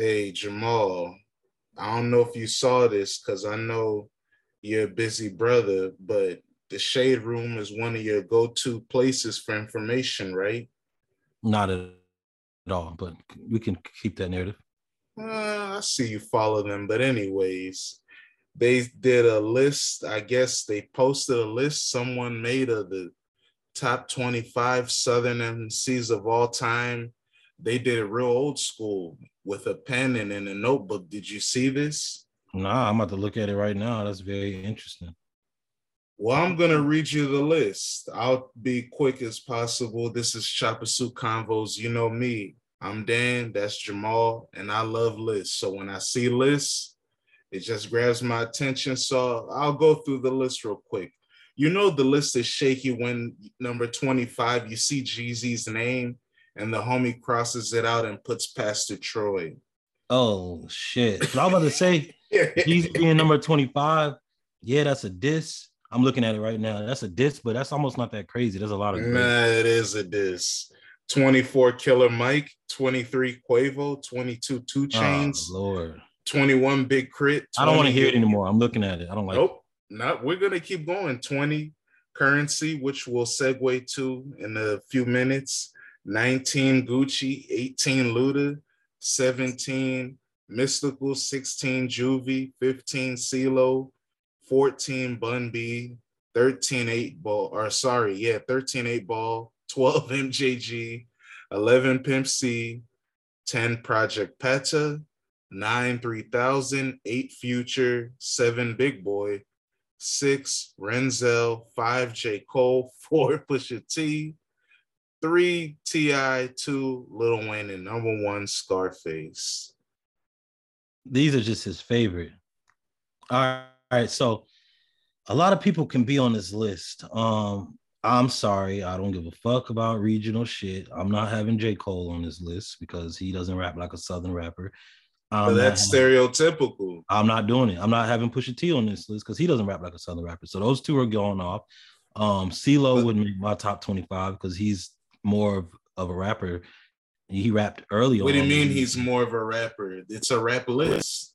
Hey, Jamal, I don't know if you saw this because I know you're a busy brother, but the Shade Room is one of your go-to places for information, right? Not at all, but we can keep that narrative. I see you follow them, but anyways, they did a list. I guess they posted a list someone made of the top 25 Southern MCs of all time. They did it real old school with a pen and in a notebook. Did you see this? Nah, I'm about to look at it right now. That's very interesting. Well, I'm going to read you the list. I'll be quick as possible. This is Chopper Suit Convos. You know me. I'm Dan, that's Jamal, and I love lists. So when I see lists, it just grabs my attention. So I'll go through the list real quick. You know the list is shaky when number 25, you see Jeezy's name, and the homie crosses it out and puts Pastor Troy. Oh, shit. I was about to say, Jeezy being number 25, yeah, that's a diss. I'm looking at it right now. That's a diss, but that's almost not that crazy. There's a lot of... Nah, it is a diss. 24, Killer Mike. 23, Quavo. 22, 2 Chainz. Oh, Lord. 21, Big Crit. I don't want to hear it anymore. I'm looking at it. I don't like it. Nope. We're going to keep going. 20, Currency, which we'll segue to in a few minutes. 19, Gucci. 18, Luda. 17, Mystikal. 16, Juvie. 15, CeeLo. 14, Bun B. 13, 8 Ball. 13, 8 Ball. 12, MJG. 11, Pimp C. 10, Project Pat. 9, 3000. 8, Future. 7, Big Boi. 6, Renzel. 5, J. Cole. 4, Pusha T. 3, T.I. 2, Lil Wayne. And number 1, Scarface. These are just his favorite. All right, so a lot of people can be on this list. I'm sorry, I don't give a fuck about regional shit. I'm not having J. Cole on this list because he doesn't rap like a Southern rapper. But that's stereotypical. I'm not doing it. I'm not having Pusha T on this list because he doesn't rap like a Southern rapper. So those two are going off. CeeLo wouldn't make my top 25 because he's more of a rapper. He rapped early on. What do you mean he's more of a rapper? It's a rap list.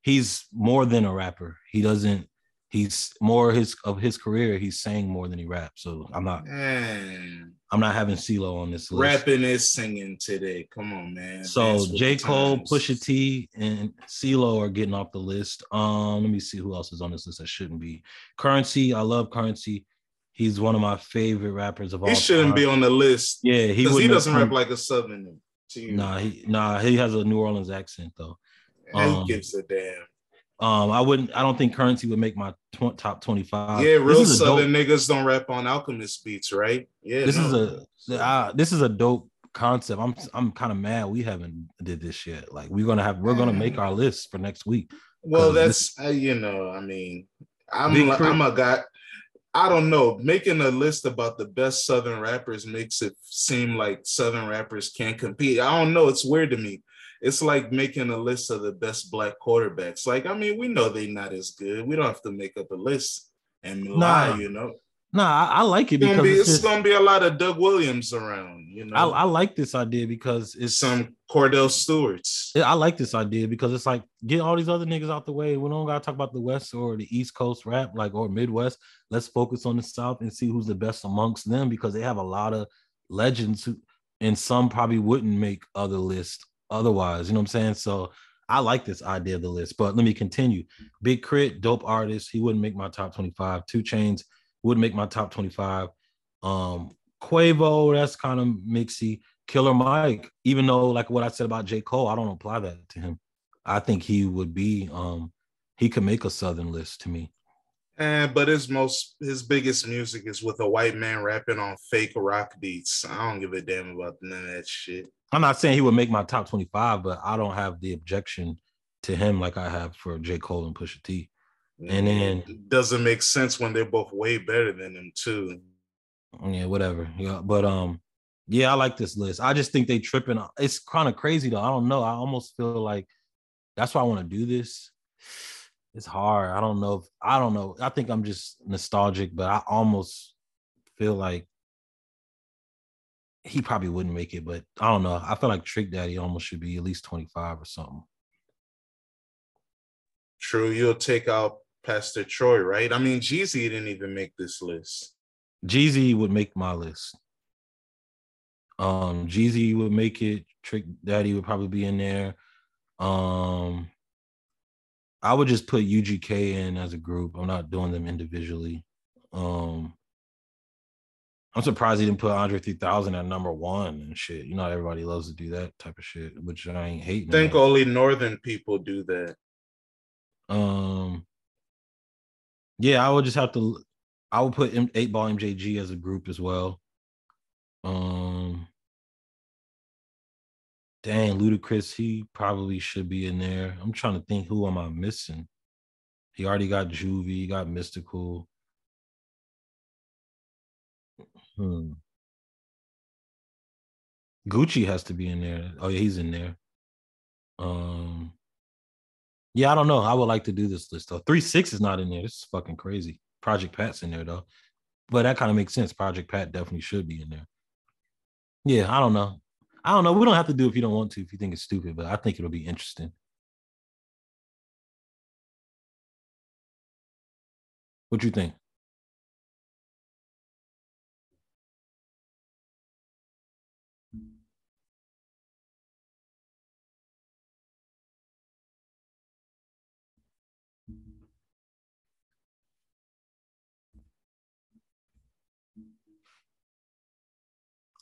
He's more than a rapper. He's more of his career. He's saying more than he raps. So I'm not having CeeLo on this list. Rapping is singing today. Come on, man. So J. Cole, Pusha T, and CeeLo are getting off the list. Let me see who else is on this list that shouldn't be. Currency. I love Currency. He's one of my favorite rappers of all time. He shouldn't be on the list. Yeah, he doesn't rap like a Southern to you. Nah, he has a New Orleans accent though. Who gives a damn? I don't think Currency would make my top 25. Yeah, real Southern niggas don't rap on Alchemist beats, right? Yeah. This is a dope concept. I'm kind of mad we haven't did this yet. Like we're gonna make our list for next week. Well, that's I don't know. Making a list about the best Southern rappers makes it seem like Southern rappers can't compete. I don't know. It's weird to me. It's like making a list of the best black quarterbacks. Like, I mean, we know they're not as good. We don't have to make up a list and lie, you know? Nah, I like it because it's going to be a lot of Doug Williams around, you know? I like this idea because it's... Some Cordell Stewarts. I like this idea because it's like, get all these other niggas out the way. We don't got to talk about the West or the East Coast rap, like, or Midwest. Let's focus on the South and see who's the best amongst them because they have a lot of legends who, and some probably wouldn't make other lists. Otherwise, you know what I'm saying? So I like this idea of the list, but let me continue. Big Crit, dope artist. He wouldn't make my top 25. 2 Chainz would make my top 25. Quavo, that's kind of mixy. Killer Mike, even though like what I said about J. Cole, I don't apply that to him. I think he would be, he could make a Southern list to me. But his biggest music is with a white man rapping on fake rock beats. I don't give a damn about none of that shit. I'm not saying he would make my top 25, but I don't have the objection to him like I have for J. Cole and Pusha T. And then it doesn't make sense when they're both way better than him too. Yeah, whatever. Yeah, but yeah, I like this list. I just think they tripping. It's kind of crazy though. I don't know. I almost feel like that's why I want to do this. It's hard. I don't know. I think I'm just nostalgic, but I almost feel like he probably wouldn't make it, but I don't know. I feel like Trick Daddy almost should be at least 25 or something. True. You'll take out Pastor Troy, right? I mean, Jeezy didn't even make this list. Jeezy would make my list. Jeezy would make it. Trick Daddy would probably be in there. I would just put UGK in as a group. I'm not doing them individually. I'm surprised he didn't put Andre 3000 at number one and shit. You know, everybody loves to do that type of shit, which I ain't hating. I think only northern people do that. Yeah, I would just have to. I would put 8 Ball MJG as a group as well. Dang, Ludacris, he probably should be in there. I'm trying to think, who am I missing? He already got Juvie, he got Mystikal. Gucci has to be in there. Oh yeah, he's in there. Yeah, I don't know. I would like to do this list though. 3 6 is not in there. This is fucking crazy. Project Pat's in there though, but that kind of makes sense. Project Pat definitely should be in there. Yeah, I don't know. I don't know. We don't have to do it if you don't want to, if you think it's stupid, but I think it'll be interesting. What you think?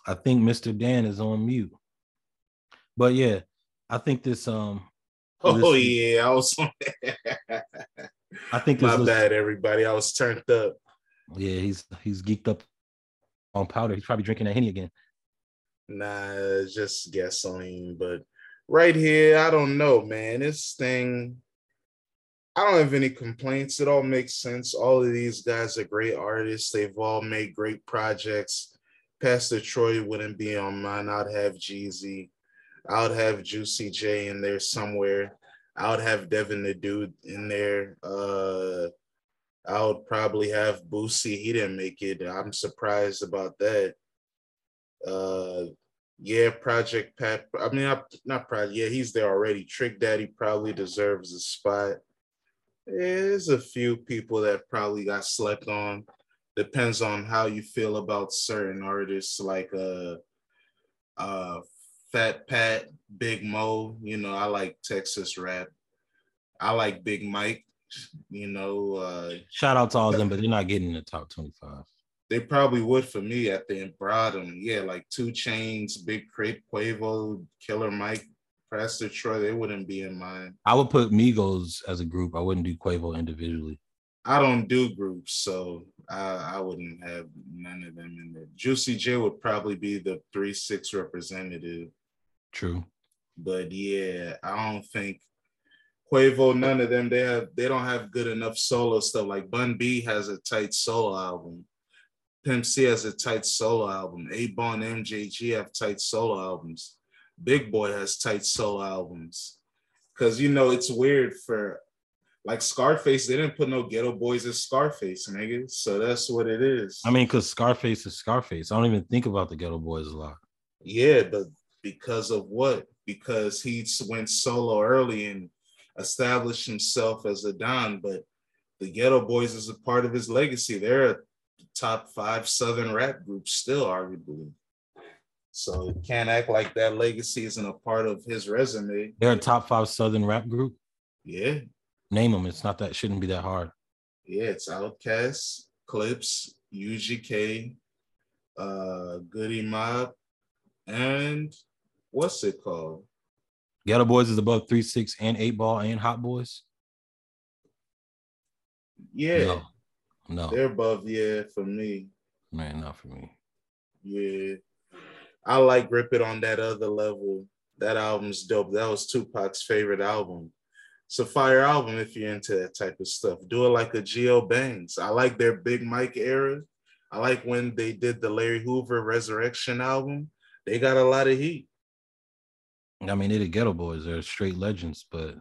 I think Mr. Dan is on mute. But yeah, I think this I was I think my bad, everybody. I was turned up. Yeah, he's geeked up on powder. He's probably drinking a Henny again. Nah, just gasoline. But right here, I don't know, man. This thing, I don't have any complaints. It all makes sense. All of these guys are great artists. They've all made great projects. Pastor Troy wouldn't be on mine. I'd have Jeezy. I'd have Juicy J in there somewhere. I would have Devin the Dude in there. I would probably have Boosie. He didn't make it. I'm surprised about that. Yeah, Project Pat. I mean, not Project. Yeah, he's there already. Trick Daddy probably deserves a spot. There's a few people that probably got slept on. Depends on how you feel about certain artists like Fat Pat, Big Mo. You know, I like Texas rap. I like Big Mike, you know. Shout out to all of them, but they're not getting in the top 25. They probably would for me at the bottom. Yeah, like 2 Chainz, Big Crit, Quavo, Killer Mike, Pastor Troy, they wouldn't be in mine. I would put Migos as a group. I wouldn't do Quavo individually. I don't do groups, so I wouldn't have none of them in there. Juicy J would probably be the 3 6 representative. True. But yeah, I don't think Quavo, none of them, they don't have good enough solo stuff. Like Bun B has a tight solo album. Pimp C has a tight solo album. 8 Ball and MJG have tight solo albums. Big Boi has tight solo albums. Because, you know, it's weird for... Like Scarface, they didn't put no Geto Boys as Scarface, nigga. So that's what it is. I mean, because Scarface is Scarface. I don't even think about the Geto Boys a lot. Yeah, but because of what? Because he went solo early and established himself as a Don. But the Geto Boys is a part of his legacy. They're a top 5 Southern rap group still, arguably. So can't act like that legacy isn't a part of his resume. They're a top 5 Southern rap group? Yeah. Name them. It's not that. Shouldn't be that hard. Yeah, it's Outkast, Clipse, UGK, Goody Mob, and what's it called? Geto Boys is above 3 6 and 8 Ball and Hot Boys. Yeah, no, they're above. Yeah, for me. Man, not for me. Yeah, I like Grip It on that other level. That album's dope. That was Tupac's favorite album. It's a fire album if you're into that type of stuff. Do it like a Geo Bangs. I like their Big Mike era. I like when they did the Larry Hoover Resurrection album. They got a lot of heat. I mean, they're the Geto Boys. They're straight legends, but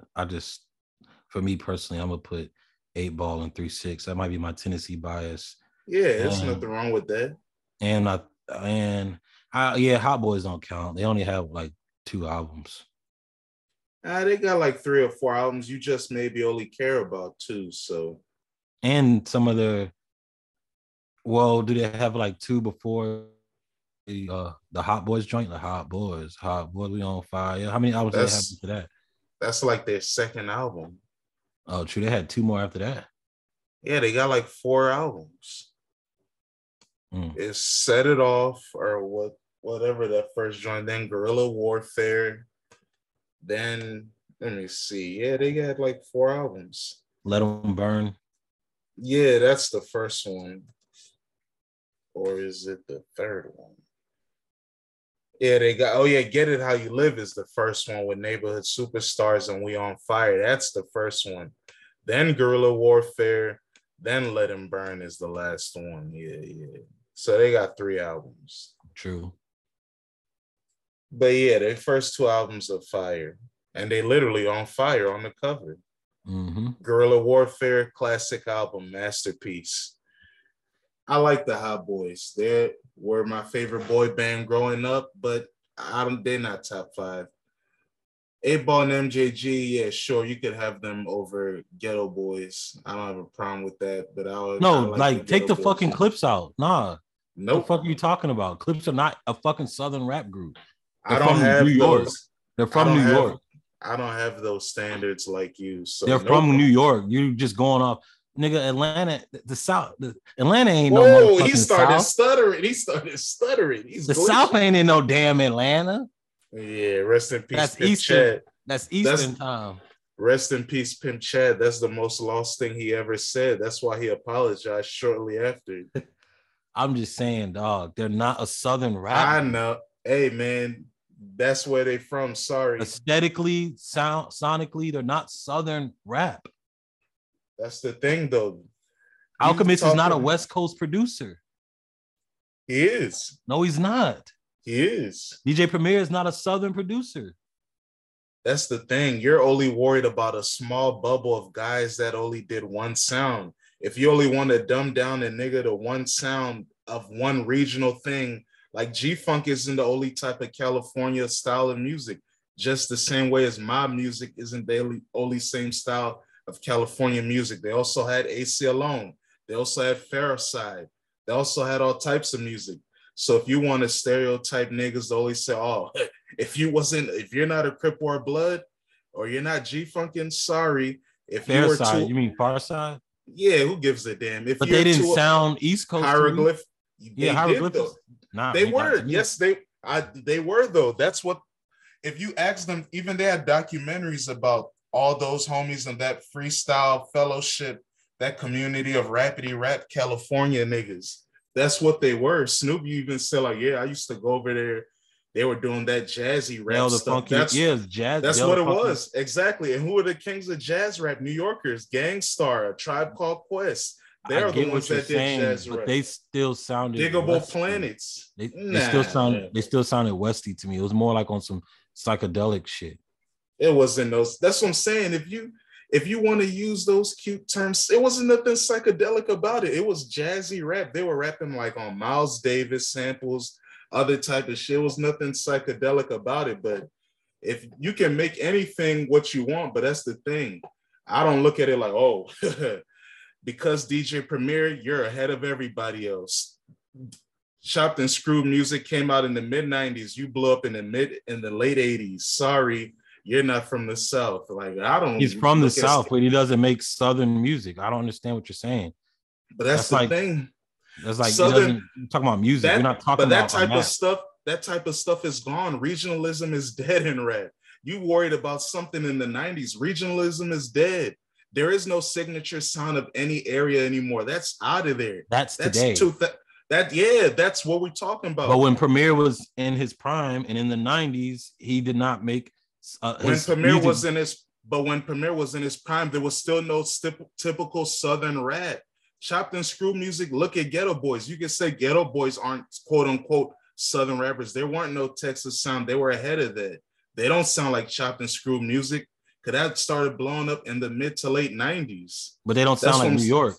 for me personally, I'm going to put 8 Ball and 3 6. That might be my Tennessee bias. Yeah, there's nothing wrong with that. And Yeah, Hot Boys don't count. They only have like 2 albums. They got like 3 or 4 albums. You just maybe only care about 2. So, and some of the, well, do they have like 2 before the Hot Boys joint? The Hot Boys, We On Fire. How many albums did they have after that? That's like their second album. Oh, true. They had 2 more after that. Yeah, they got like 4 albums. Mm. It's Set It Off or whatever that first joint. Then Guerrilla Warfare. Then let me see. Yeah, they got like 4 albums. Let Them Burn. Yeah, that's the first one. Or is it the third one? Yeah, they got. Oh yeah, Get It How You Live is the first one with Neighborhood Superstars and We On Fire. That's the first one. Then Guerrilla Warfare. Then Let Him Burn is the last one. Yeah, yeah. So they got 3 albums. True. But yeah, their first 2 albums are fire, and they literally on fire on the cover. Mm-hmm. Guerrilla Warfare, classic album, masterpiece. I like the Hot Boys. They were my favorite boy band growing up, but they're not top 5. 8 Ball and MJG, yeah, sure, you could have them over Geto Boys. I don't have a problem with that, but take the fucking Clipse out. Nah, nope. What the fuck are you talking about? Clipse are not a fucking Southern rap group. They're They're from New York. I don't have those standards like you. So they're from New York. You're just going off. Nigga, Atlanta, the South. Atlanta ain't no motherfucking South. He started stuttering. The South ain't in no damn Atlanta. Yeah, rest in peace, Pimp Chad. That's Eastern time. Rest in peace, Pimp Chad. That's the most lost thing he ever said. That's why he apologized shortly after. I'm just saying, dog, they're not a Southern rapper. I know. Hey, man, that's where they from. Sorry. Aesthetically, sonically, they're not Southern rap. That's the thing, though. Alchemist is not a West Coast producer. He is. No, he's not. He is. DJ Premier is not a Southern producer. That's the thing. You're only worried about a small bubble of guys that only did one sound. If you only want to dumb down a nigga to one sound of one regional thing, like G-Funk isn't the only type of California style of music, just the same way as mob music isn't the only same style of California music. They also had AC Alone. They also had Pharrellside. They also had all types of music. So if you want to stereotype niggas, they always say, oh, if you're not a Crip or a Blood, or you're not G-Funkin', sorry. If Fair you were side, you mean Pharrellside? Yeah, who gives a damn? But they didn't sound East Coast. Hieroglyph. Hieroglyph. They were though. That's what, if you ask them, even they had documentaries about all those homies and that freestyle fellowship, that community of rapidy rap California niggas. That's what they were. Snoop even said, like, yeah, I used to go over there. They were doing that jazzy rap stuff. That's what it was. Exactly. And who are the kings of jazz rap? New Yorkers, Gangstar, A Tribe Called Quest. They're the ones that did jazz rap. But they still sounded Diggable Planets. They still sounded Westy to me. It was more like on some psychedelic shit. It wasn't those. That's what I'm saying. If you want to use those cute terms, it wasn't nothing psychedelic about it. It was jazzy rap. They were rapping like on Miles Davis samples, other type of shit. It was nothing psychedelic about it. But if you can make anything what you want, but that's the thing. I don't look at it like, oh, because DJ Premier, you're ahead of everybody else. Chopped and Screwed music came out in the mid-90s. You blew up in the late 80s. Sorry. You're not from the South. Like, I don't. He's from the South, but he doesn't make Southern music. I don't understand what you're saying. But that's the thing. That's like Southern. You're talking about music. You're not talking about that type of stuff. That type of stuff is gone. Regionalism is dead in rap. You worried about something in the '90s? Regionalism is dead. There is no signature sound of any area anymore. That's out of there. That's today. That's what we're talking about. But when Premier was in his prime and in the '90s, he did not make. When Premier was in his prime, there was still no typical Southern rap. Chopped and Screwed music, look at Geto Boys. You can say Geto Boys aren't quote-unquote Southern rappers. There weren't no Texas sound. They were ahead of that. They don't sound like Chopped and Screwed music, because that started blowing up in the mid to late 90s. But they don't sound like New York.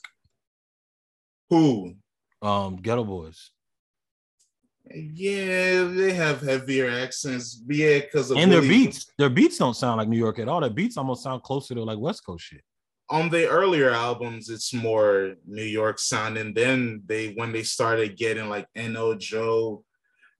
Who? Geto Boys. Yeah, they have heavier accents. Yeah, because of and their beats. Their beats don't sound like New York at all. Their beats almost sound closer to like West Coast shit. On the earlier albums, it's more New York sounding. Then when they started getting like N.O. Joe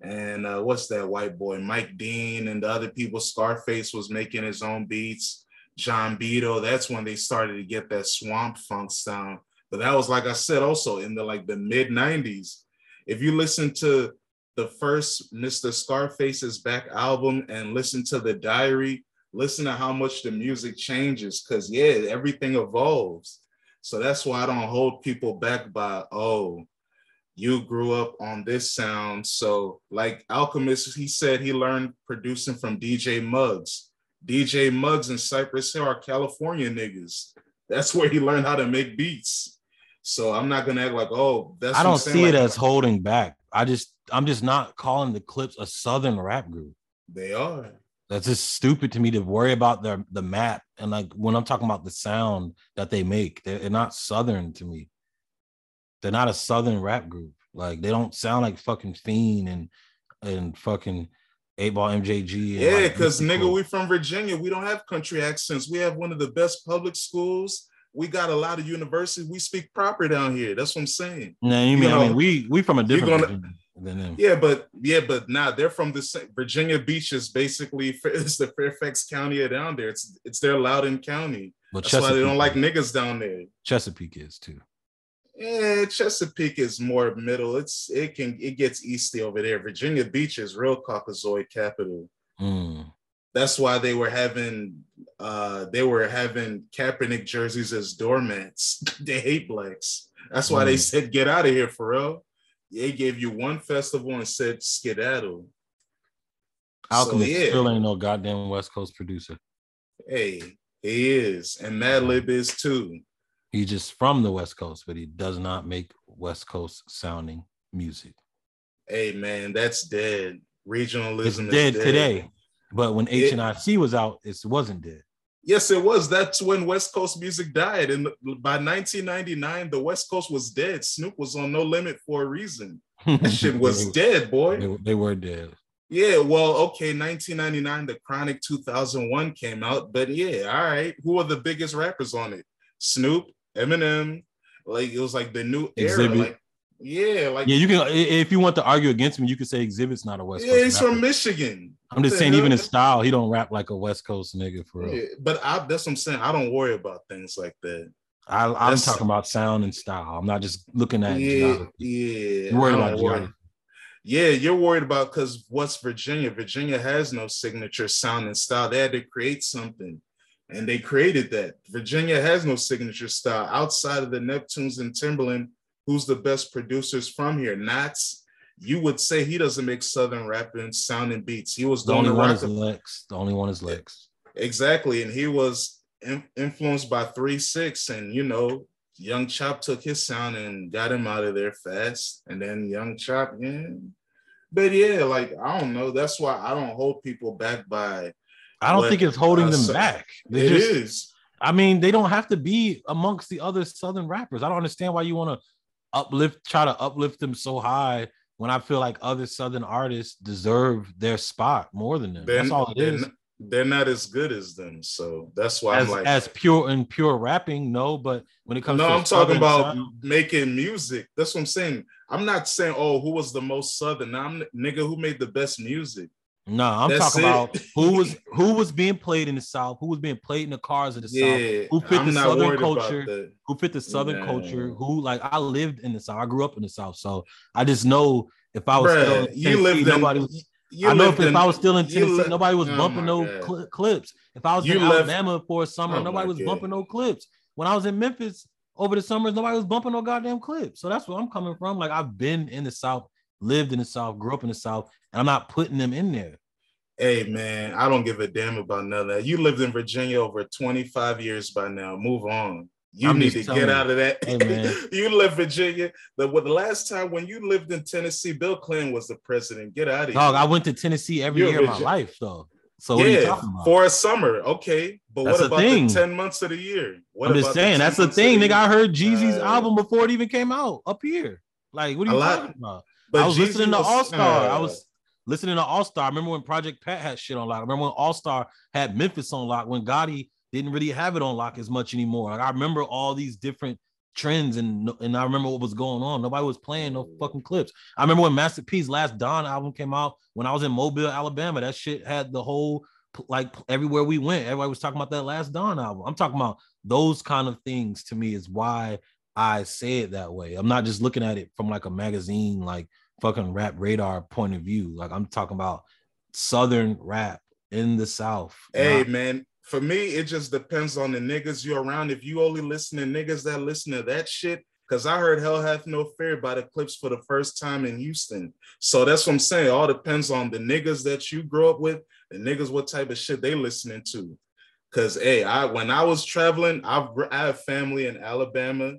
and what's that white boy, Mike Dean and the other people, Scarface was making his own beats, John Beto. That's when they started to get that swamp funk sound. But that was, like I said, also in the mid-90s. If you listen to the first Mr. Scarface's back album and listen to The Diary, listen to how much the music changes, because, yeah, everything evolves. So that's why I don't hold people back by, oh, you grew up on this sound. So like Alchemist, he said he learned producing from DJ Muggs. DJ Muggs and Cypress Hill are California niggas. That's where he learned how to make beats. So I'm not going to act like, oh, that's I don't see it as holding back. I'm just not calling the Clipse a Southern rap group. They are. That's just stupid to me to worry about the map. And like when I'm talking about the sound that they make, they're not Southern to me. They're not a Southern rap group. Like they don't sound like fucking Fiend and fucking 8 Ball MJG. And yeah, because like, nigga, we from Virginia. We don't have country accents. We have one of the best public schools. We got a lot of universities. We speak proper down here. That's what I'm saying. No, I mean we from a different than them. Yeah, but they're from the same. Virginia Beach is basically it's the Fairfax County down there. It's their Loudoun County. Well, that's why they don't like niggas down there. Chesapeake is too. Yeah, Chesapeake is more middle. It gets easty over there. Virginia Beach is real Caucasoid capital. Mm. That's why they were having Kaepernick jerseys as doormats. They hate blacks. That's why they said, get out of here, Pharrell. They gave you one festival and said skedaddle. Alchemist still ain't no goddamn West Coast producer. Hey, he is. And Madlib is too. He's just from the West Coast, but he does not make West Coast sounding music. Hey man, that's dead. Regionalism is dead today. But when HNIC was out, it wasn't dead. Yes, it was. That's when West Coast music died. And by 1999, the West Coast was dead. Snoop was on No Limit for a reason. That shit was dead, boy. They were dead. Yeah, well, okay, 1999, The Chronic 2001 came out. But yeah, all right. Who are the biggest rappers on it? Snoop, Eminem. Like, it was like the new Exhibit. Era. You can, if you want to argue against him, you could say Exhibit's not a West Coast. Yeah, he's from Michigan. I'm just saying, even his style, he don't rap like a West Coast nigga for real. Yeah, but that's what I'm saying. I don't worry about things like that. I'm talking about sound and style. I'm not just looking at geography. Yeah, you're worried about geography. Yeah, you're worried about because what's Virginia? Virginia has no signature sound and style. They had to create something, and they created that. Virginia has no signature style outside of the Neptunes and Timbaland. Who's the best producers from here? Knots. You would say he doesn't make Southern rapping, sounding beats. He was the only one is Lex. The only one is Lex. Exactly, and he was influenced by 3 6, and Young Chop took his sound and got him out of there fast. And then Young Chop, yeah. But yeah, like I don't know. That's why I don't hold people back by. I don't think it's holding them back. It is. I mean, they don't have to be amongst the other Southern rappers. I don't understand why you want to. Try to uplift them so high when I feel like other Southern artists deserve their spot more than them. That's all it is. They're not as good as them, so that's why I'm like as pure rapping. No, but when it comes to I'm talking about making music. That's what I'm saying. I'm not saying who was the most Southern. I'm nigga who made the best music. No, I'm talking about who was being played in the South, who was being played in the cars of the South, who fit the Southern culture, who like I lived in the South, I grew up in the South, so I just know if I was still in Tennessee, nobody was bumping no Clipse. If I was in Alabama for a summer, nobody was bumping no Clipse. When I was in Memphis over the summers, nobody was bumping no goddamn Clipse. So that's where I'm coming from. Like I've been in the South, lived in the South, grew up in the South, and I'm not putting them in there. Hey, man, I don't give a damn about none of that. You lived in Virginia over 25 years by now. Move on. You need to get out of that. Hey, man. You live Virginia. The last time when you lived in Tennessee, Bill Clinton was the president. Get out of here. Dog, I went to Tennessee every year of my life, though. So what are you talking about? For a summer. Okay. But that's what about the 10 months of the year? What I'm just saying, that's the thing. Nigga, I heard Jeezy's album before it even came out up here. Like, what are you talking about? But I was listening to All Star. I was listening to All Star. I remember when Project Pat had shit on lock. I remember when All Star had Memphis on lock. When Gotti didn't really have it on lock as much anymore. Like, I remember all these different trends, and I remember what was going on. Nobody was playing no fucking Clipse. I remember when Master P's Last Don album came out when I was in Mobile, Alabama. That shit had the whole, like, everywhere we went, everybody was talking about that Last Don album. I'm talking about those kind of things. To me is why I say it that way. I'm not just looking at it from like a magazine, like fucking Rap Radar point of view. Like, I'm talking about Southern rap in the South. Hey, man. For me, it just depends on the niggas you're around. If you only listen to niggas that listen to that shit, because I heard Hell Hath No Fear by the Clipse for the first time in Houston. So that's what I'm saying. It all depends on the niggas that you grew up with, the niggas what type of shit they listening to. Because, hey, when I was traveling, I have family in Alabama,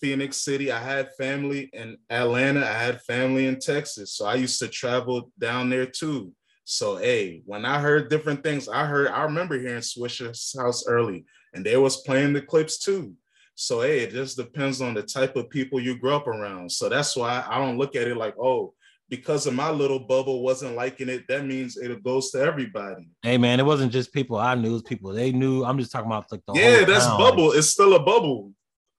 Phoenix City. I had family in Atlanta. I had family in Texas. So I used to travel down there, too. So, hey, when I heard different things, I remember hearing Swisher's house early, and they was playing the Clipse too. So, hey, it just depends on the type of people you grew up around. So that's why I don't look at it like, oh, because of my little bubble wasn't liking it, that means it goes to everybody. Hey, man, it wasn't just people I knew, it was people they knew. I'm just talking about like the whole town. That's bubble. It's still a bubble.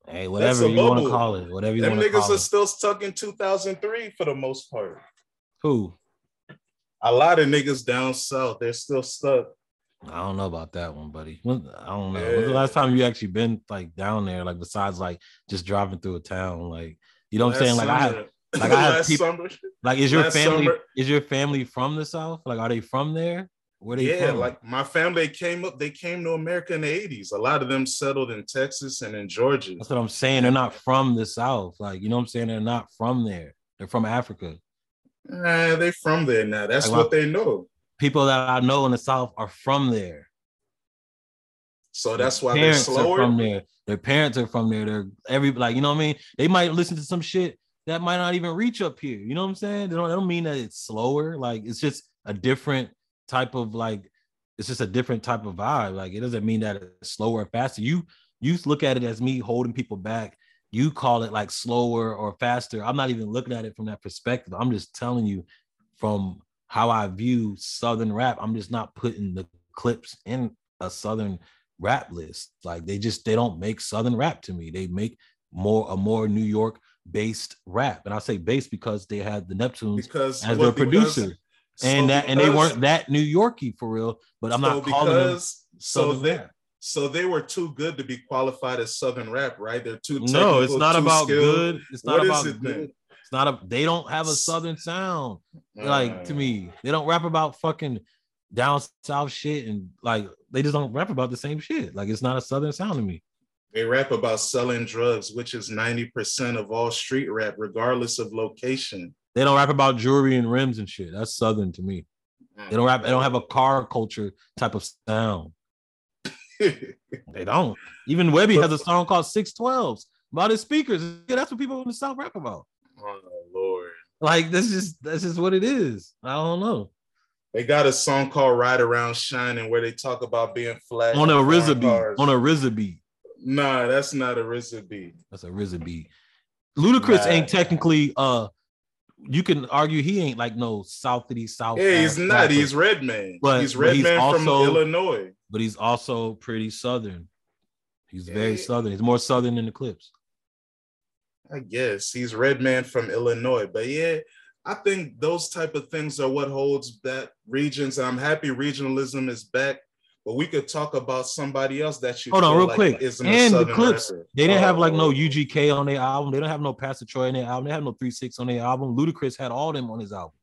Hey, whatever you want to call it, whatever you want to call it. Them niggas are still stuck in 2003 for the most part. Who? A lot of niggas down south, they're still stuck. I don't know about that one, buddy. I don't know. Yeah. When's the last time you actually been like down there, like besides like just driving through a town? Like, you know what I'm saying? Like, I have people. Summer. Like, is your family summer. Is your family from the South? Like, are they from there? Where they from? Like my family came to America in the 80s. A lot of them settled in Texas and in Georgia. That's what I'm saying. They're not from the South. Like, you know what I'm saying? They're not from there. They're from Africa. Nah, they from there now. That's like what they know. People that I know in the South are from there. So that's why they're slower. From there. Their parents are from there. They're like, you know what I mean? They might listen to some shit that might not even reach up here. You know what I'm saying? They don't mean that it's slower. Like, it's just a different type of vibe. Like, it doesn't mean that it's slower or faster. You look at it as me holding people back. You call it like slower or faster. I'm not even looking at it from that perspective. I'm just telling you from how I view Southern rap. I'm just not putting the Clipse in a Southern rap list. Like, they don't make Southern rap to me. They make more New York based rap. And I say based because they had the Neptunes as their producer. And they weren't that New York-y for real, but I'm not calling them Southern rap. So they were too good to be qualified as Southern rap, right? They're too technical. No, it's not about skilled. Good. It's not what about is it, good. Man? It's not a. They don't have a Southern sound. Like, to me, they don't rap about fucking down south shit, and like they just don't rap about the same shit. Like, it's not a Southern sound to me. They rap about selling drugs, which is 90% of all street rap, regardless of location. They don't rap about jewelry and rims and shit. That's Southern to me. They don't rap. They don't have a car culture type of sound. They don't. Even Webby has a song called 612s about his speakers. Yeah, that's what people in the South rap about. Oh Lord! Like, that's just what it is. I don't know. They got a song called "Ride Around Shining" where they talk about being flat on a RZA beat. On a RZA beat. Nah, that's not a RZA beat. That's a RZA beat. Ludacris ain't technically. You can argue he ain't like no Southity South. Yeah, he's not. Rapper. He's Redman. But he's Redman from Illinois. But he's also pretty Southern. He's very Southern. He's more Southern than the Clipse. I guess he's Redman from Illinois. But yeah, I think those type of things are what holds that regions. I'm happy regionalism is back. But we could talk about somebody else that you quick. And the Clipse, they didn't have like no UGK on their album. They don't have no Pastor Troy on their album. They have no 3 6 on their album. Ludacris had all them on his albums.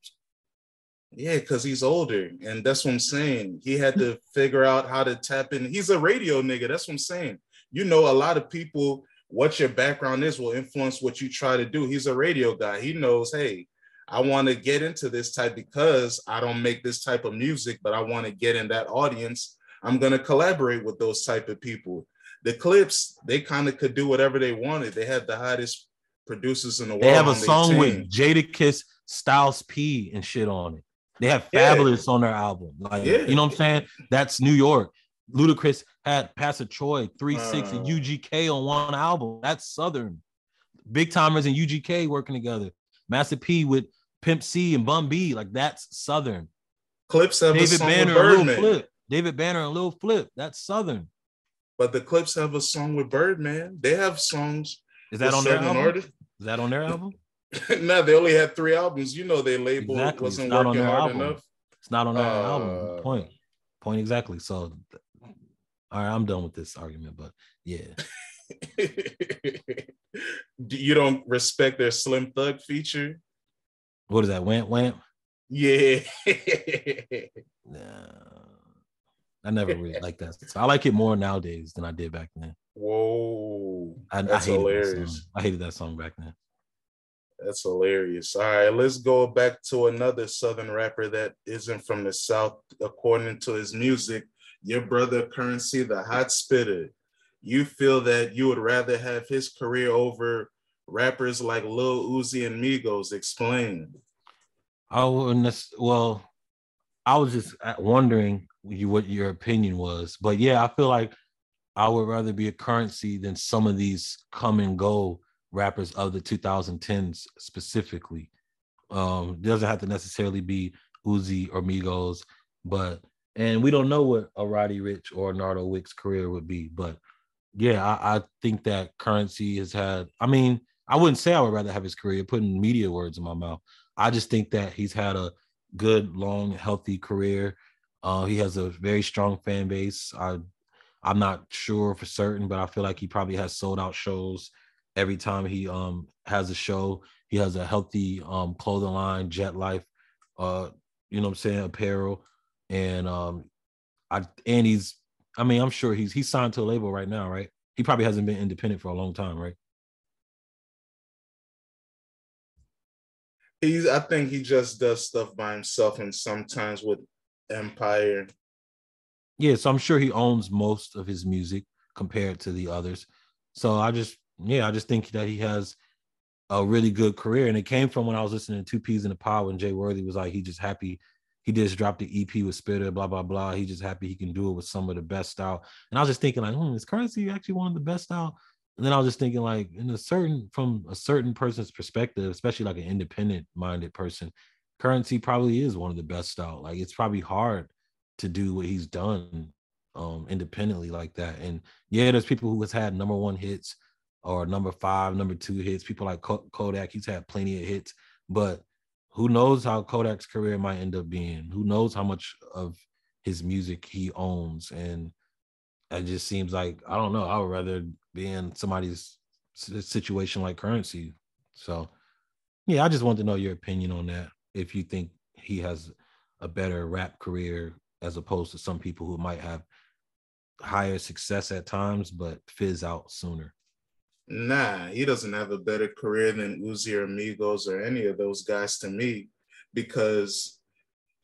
Yeah, because he's older, and that's what I'm saying. He had to figure out how to tap in. He's a radio nigga. That's what I'm saying. You know, a lot of people, what your background is will influence what you try to do. He's a radio guy. He knows, hey, I want to get into this type because I don't make this type of music, but I want to get in that audience. I'm going to collaborate with those type of people. The Clipse, they kind of could do whatever they wanted. They had the hottest producers in the world. They have a song with Jadakiss, Styles P, and shit on it. They have Fabulous on their album. Like, you know what I'm saying? That's New York. Ludacris had Pastor Troy, 3 6, and UGK on one album. That's Southern. Big Timers and UGK working together. Master P with Pimp C and Bun B, like that's Southern. Clipse have a song with Birdman. David Banner and Lil Flip, that's Southern. But the Clipse have a song with Birdman. They have songs. Is that on their album? Artists. Is that on their album? No, they only had 3 albums. You know, their label wasn't working hard enough. It's not on their album. Point exactly. So, all right, I'm done with this argument, but yeah. You don't respect their Slim Thug feature? What is that? Wamp Wamp? Yeah. Nah. I never really liked that. So I like it more nowadays than I did back then. Whoa. That's hilarious. I hated that song back then. That's hilarious. All right, let's go back to another Southern rapper that isn't from the South. According to his music, your brother Currency, the hot spitter. You feel that you would rather have his career over rappers like Lil Uzi and Migos. Explain. I wouldn't. Well, I was just wondering what your opinion was, but yeah, I feel like I would rather be a Currency than some of these come and go rappers of the 2010s specifically. Doesn't have to necessarily be Uzi or Migos, but and we don't know what a Roddy Ricch or Nardo Wick's career would be, but yeah, I think that Currency has had, I mean, I wouldn't say I would rather have his career, putting media words in my mouth. I just think that he's had a good, long, healthy career. He has a very strong fan base. I'm not sure for certain, but I feel like he probably has sold out shows. Every time he has a show, he has a healthy clothing line, Jet Life, you know what I'm saying, apparel. And I'm sure he's signed to a label right now, right? He probably hasn't been independent for a long time, right? I think he just does stuff by himself and sometimes with Empire. Yeah, so I'm sure he owns most of his music compared to the others. So I just think that he has a really good career. And it came from when I was listening to 2 P's in the Pod when Jay Worthy was like, he just happy. He just dropped the EP with Spitter, blah, blah, blah. He just happy he can do it with some of the best out. And I was just thinking like, is Currency actually one of the best out? And then I was just thinking like, from a certain person's perspective, especially like an independent minded person, Currency probably is one of the best out. Like it's probably hard to do what he's done independently like that. And yeah, there's people who has had number 1 hits or number 5, number 2 hits. People like Kodak, he's had plenty of hits, but who knows how Kodak's career might end up being? Who knows how much of his music he owns? And it just seems like, I don't know, I would rather be in somebody's situation like Currency. So yeah, I just wanted to know your opinion on that. If you think he has a better rap career as opposed to some people who might have higher success at times, but fizz out sooner. Nah, he doesn't have a better career than Uzi or Migos or any of those guys to me, because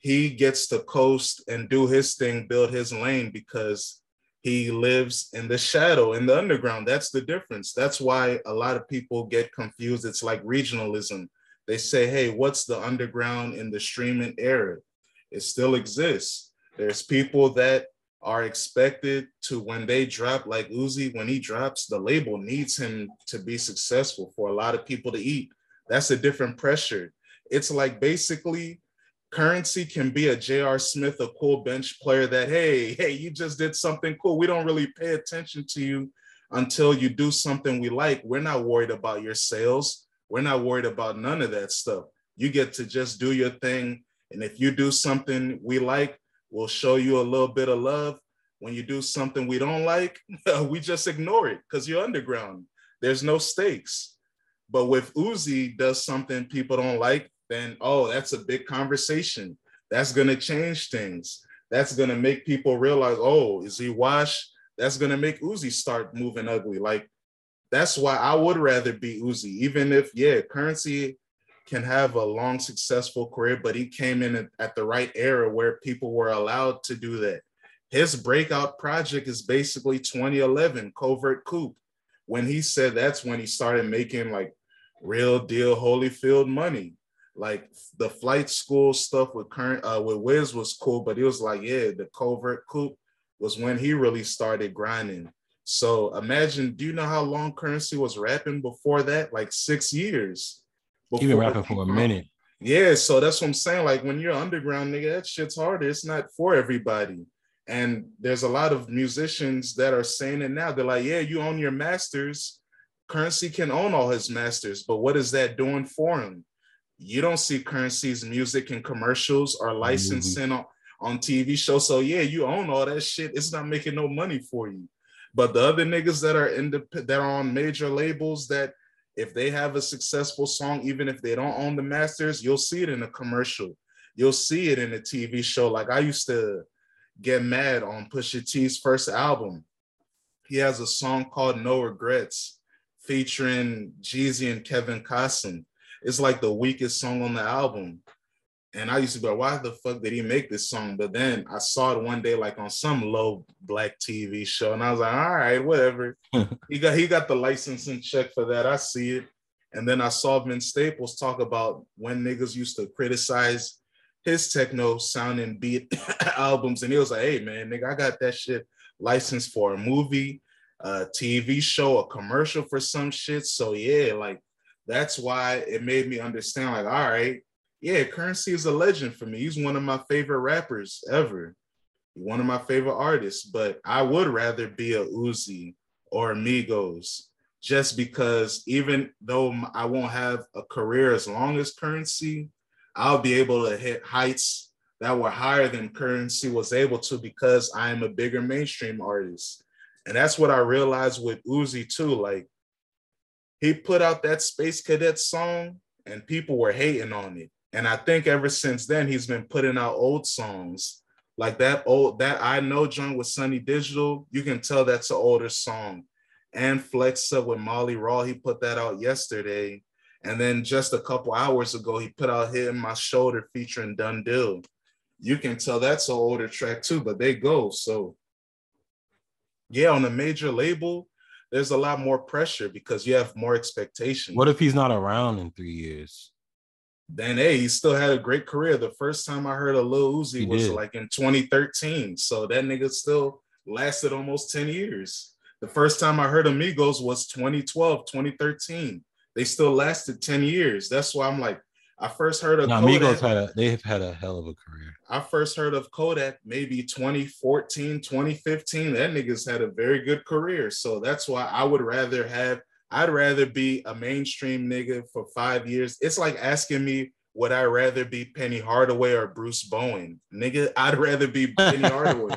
he gets to coast and do his thing, build his lane, because he lives in the shadow, in the underground. That's the difference. That's why a lot of people get confused. It's like regionalism. They say, hey, what's the underground in the streaming era? It still exists. There's people that are expected to, when they drop, like Uzi, when he drops, the label needs him to be successful for a lot of people to eat. That's a different pressure. It's like basically Currency can be a J.R. Smith, a cool bench player that, hey, you just did something cool. We don't really pay attention to you until you do something we like. We're not worried about your sales. We're not worried about none of that stuff. You get to just do your thing. And if you do something we like, we'll show you a little bit of love. When you do something we don't like, we just ignore it because you're underground. There's no stakes. But with Uzi does something people don't like, then, oh, that's a big conversation. That's going to change things. That's going to make people realize, oh, is he washed? That's going to make Uzi start moving ugly. Like, that's why I would rather be Uzi, even if, yeah, Currency can have a long, successful career, but he came in at the right era where people were allowed to do that. His breakout project is basically 2011, Covert Coup, when he said that's when he started making like real deal Holyfield money. Like the flight school stuff with Wiz was cool, but he was like, yeah, the Covert Coup was when he really started grinding. So imagine, do you know how long Currency was rapping before that? Like 6 years. He been rapping for a minute. Yeah, so that's what I'm saying. Like, when you're underground, nigga, that shit's hard. It's not for everybody. And there's a lot of musicians that are saying it now. They're like, yeah, you own your masters. Currency can own all his masters, but what is that doing for him? You don't see Currency's music in commercials or licensing on TV shows. So yeah, you own all that shit. It's not making no money for you. But the other niggas that are that are on major labels, that if they have a successful song, even if they don't own the masters, you'll see it in a commercial. You'll see it in a TV show. Like, I used to get mad on Pusha T's first album. He has a song called No Regrets featuring Jeezy and Kevin Costner. It's like the weakest song on the album. And I used to go, why the fuck did he make this song? But then I saw it one day, like on some low black TV show. And I was like, all right, whatever. he got the licensing check for that. I see it. And then I saw Vince Staples talk about when niggas used to criticize his techno sounding beat albums. And he was like, hey, man, nigga, I got that shit licensed for a movie, a TV show, a commercial for some shit. So yeah, like, that's why it made me understand, like, all right, yeah, Currency is a legend for me. He's one of my favorite rappers ever. One of my favorite artists, but I would rather be a Uzi or Migos, just because even though I won't have a career as long as Currency, I'll be able to hit heights that were higher than Currency was able to, because I am a bigger mainstream artist. And that's what I realized with Uzi too. Like, he put out that Space Cadet song and people were hating on it. And I think ever since then, he's been putting out old songs. Like that I Know joint with Sunny Digital, you can tell that's an older song. And Flex Up with Molly Raw, he put that out yesterday. And then just a couple hours ago, he put out Hitting My Shoulder featuring Dun Dill. You can tell that's an older track too, but they go. So yeah, on a major label, there's a lot more pressure because you have more expectations. What if he's not around in 3 years? Then, hey, he still had a great career. The first time I heard a Lil Uzi was like in 2013. So that nigga still lasted almost 10 years. The first time I heard Migos was 2012, 2013. They still lasted 10 years. That's why I'm like, I first heard of Kodak. Migos they've had a hell of a career. I first heard of Kodak maybe 2014, 2015. That nigga's had a very good career. So that's why I would rather have, I'd rather be a mainstream nigga for 5 years. It's like asking me, would I rather be Penny Hardaway or Bruce Bowen? Nigga, I'd rather be Penny Hardaway.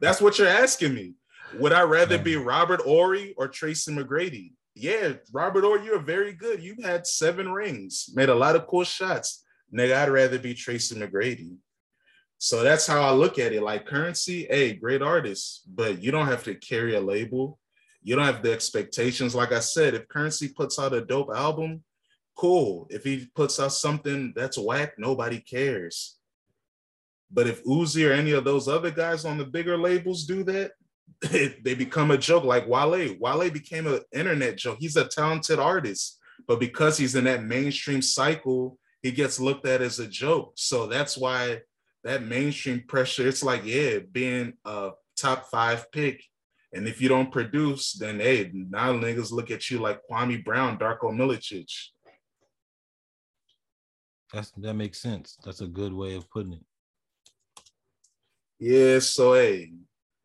That's what you're asking me. Would I rather be Robert Horry or Tracy McGrady? Yeah, Robert Orr, you're very good. You had 7 rings, made a lot of cool shots. Nigga, I'd rather be Tracy McGrady. So that's how I look at it. Like, Currency, hey, great artist, but you don't have to carry a label. You don't have the expectations. Like I said, if Currency puts out a dope album, cool. If he puts out something that's whack, nobody cares. But if Uzi or any of those other guys on the bigger labels do that, they become a joke. Like Wale. Wale became an internet joke. He's a talented artist, but because he's in that mainstream cycle, he gets looked at as a joke. So that's why that mainstream pressure, it's like, yeah, being a top 5 pick. And if you don't produce, then hey, now niggas look at you like Kwame Brown, Darko Milicic. That makes sense. That's a good way of putting it. Yeah, so hey,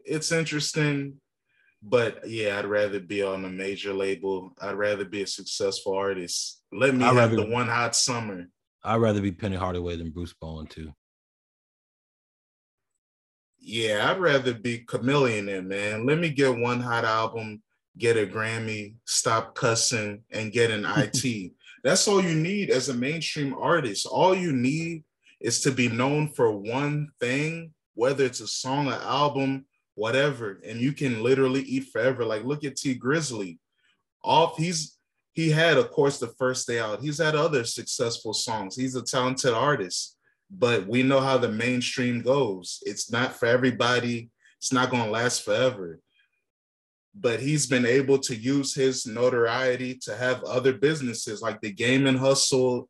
it's interesting, but yeah, I'd rather be on a major label. I'd rather be a successful artist. Let me have the one hot summer. I'd rather be Penny Hardaway than Bruce Bowen too. Yeah, I'd rather be Chameleonaire, man. Let me get one hot album, get a Grammy, stop cussing, and get an IT. That's all you need as a mainstream artist. All you need is to be known for one thing, whether it's a song, an album, whatever, and you can literally eat forever. Like, look at T Grizzly. He had, of course, the first day out. He's had other successful songs. He's a talented artist, but we know how the mainstream goes. It's not for everybody. It's not going to last forever. But he's been able to use his notoriety to have other businesses like the Game and Hustle,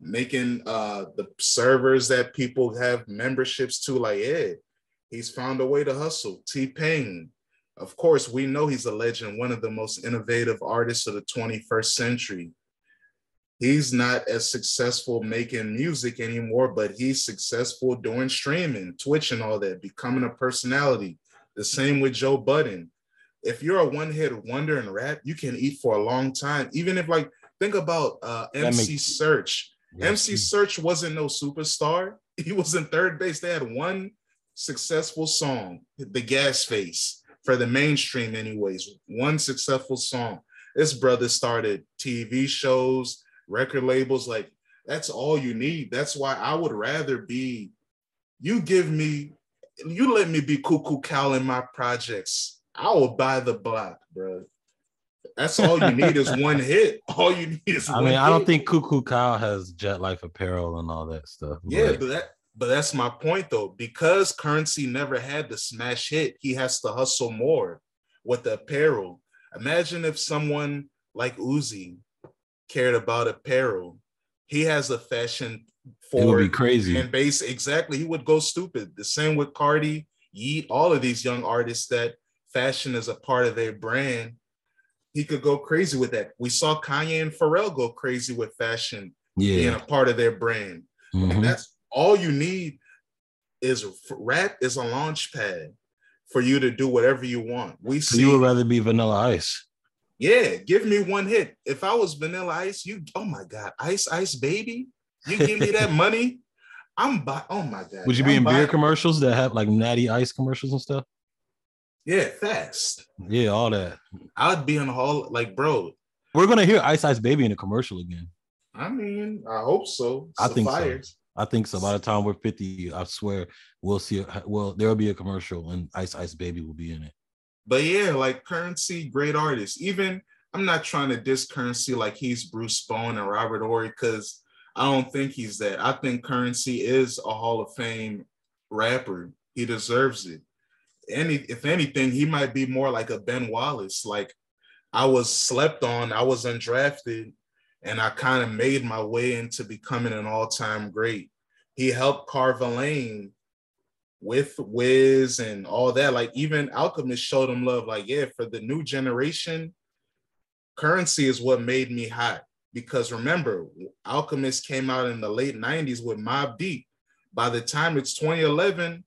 making the servers that people have memberships to, like, yeah. He's found a way to hustle. T-Pain, of course, we know he's a legend, one of the most innovative artists of the 21st century. he's not as successful making music anymore, but he's successful doing streaming, Twitch and all that, becoming a personality. The same with Joe Budden. If you're a one-hit wonder in rap, you can eat for a long time. Even if, like, think about MC Search. Yeah. MC Search wasn't no superstar. He was in third base. They had one successful song, The Gas Face, for the mainstream anyways. One successful song. This brother started TV shows, record labels. Like, that's all you need. That's why I would rather be, you let me be Cuckoo Cal in my projects. I will buy the block, bro. That's all you need is one hit. All you need is one hit. I mean, I don't think Cuckoo Kyle has Jet Life Apparel and all that stuff. But... yeah, but that's my point, though. Because Currency never had the smash hit, he has to hustle more with the apparel. Imagine if someone like Uzi cared about apparel. He has a fashion forward. It would be crazy. And base, exactly. He would go stupid. The same with Cardi, Yeet, all of these young artists that fashion is a part of their brand. He could go crazy with that. We saw Kanye and Pharrell go crazy with fashion being a part of their brand. Mm-hmm. And that's all you need is rap is a launch pad for you to do whatever you want. You would rather be Vanilla Ice. Yeah, give me one hit. If I was Vanilla Ice, oh my God, Ice Ice Baby, you give me that money, oh my God. Would you be in beer commercials that have like Natty Ice commercials and stuff? Yeah, fast. Yeah, all that. I'd be in the hall, like, bro. We're gonna hear Ice Ice Baby in a commercial again. I mean, I hope so. I think so. By the time we're 50, I swear we'll see. Well, there'll be a commercial, and Ice Ice Baby will be in it. But yeah, like Currency, great artist. Even I'm not trying to diss Currency like he's Bruce Bowen and Robert Horry, because I don't think he's that. I think Currency is a Hall of Fame rapper. He deserves it. If anything, he might be more like a Ben Wallace. Like, I was slept on, I was undrafted, and I kind of made my way into becoming an all-time great. He helped carve a lane with Wiz and all that. Like, even Alchemist showed him love. Like, yeah, for the new generation, Currency is what made me hot. Because remember, Alchemist came out in the late 90s with Mobb Deep. By the time it's 2011,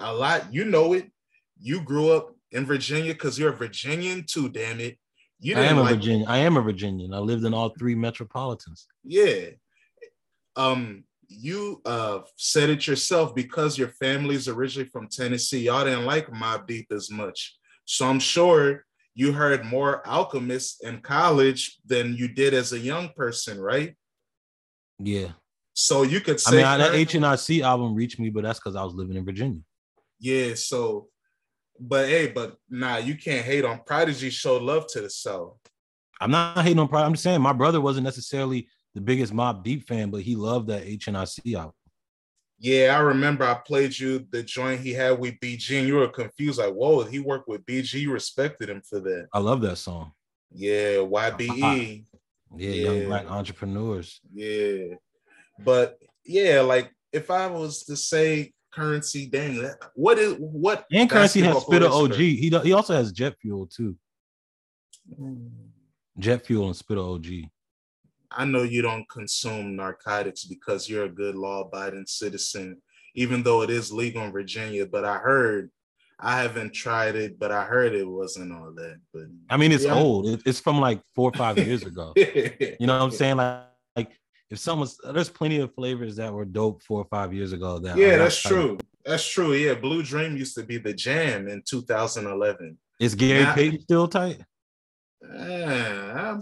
a lot, you know it. You grew up in Virginia because you're a Virginian too, damn it. I am a Virginian. I lived in all three metropolitans. Yeah. You said it yourself, because your family's originally from Tennessee. Y'all didn't like Mobb Deep as much. So I'm sure you heard more Alchemist in college than you did as a young person, right? Yeah. So you could say... I mean, that H&IC album reached me, but that's because I was living in Virginia. Yeah, so... But you can't hate on Prodigy. Showed love to the South. I'm not hating on Prodigy. I'm just saying my brother wasn't necessarily the biggest Mobb Deep fan, but he loved that H&IC album. Yeah, I remember I played you the joint he had with BG, and you were confused. Like, whoa, he worked with BG. You respected him for that. I love that song. Yeah, YBE. Yeah, Young Black Entrepreneurs. Yeah. But yeah, like if I was to say... Currency, dang, what? And Currency has Spitta OG. He also has Jet Fuel too. Jet Fuel and Spitta OG. I know you don't consume narcotics because you're a good law-abiding citizen, even though it is legal in Virginia. But I haven't tried it, but I heard it wasn't all that. But I mean, it's old. It's from like 4 or 5 years ago. You know what I'm saying? Like. If someone's, there's plenty of flavors that were dope 4 or 5 years ago. That's true. Yeah, Blue Dream used to be the jam in 2011. Is Gary Payton still tight? You know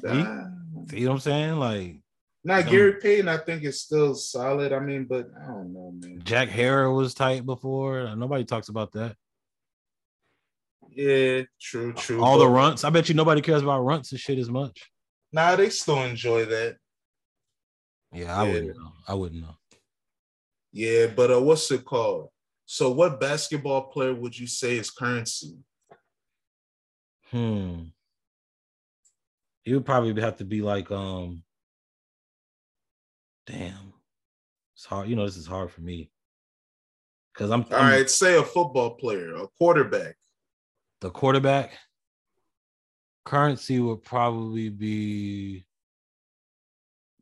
what I'm saying? Like, Gary Payton, I think is still solid. I mean, but I don't know, man. Jack Harrow was tight before. Nobody talks about that. Yeah, true. All the runts. I bet you nobody cares about runts and shit as much. Nah, they still enjoy that. Yeah, I wouldn't know. Yeah, but what's it called? So what basketball player would you say is Currency? He would probably have to be like, damn. It's hard. You know, this is hard for me. Because all right, say a football player, a quarterback. The quarterback? Currency would probably be...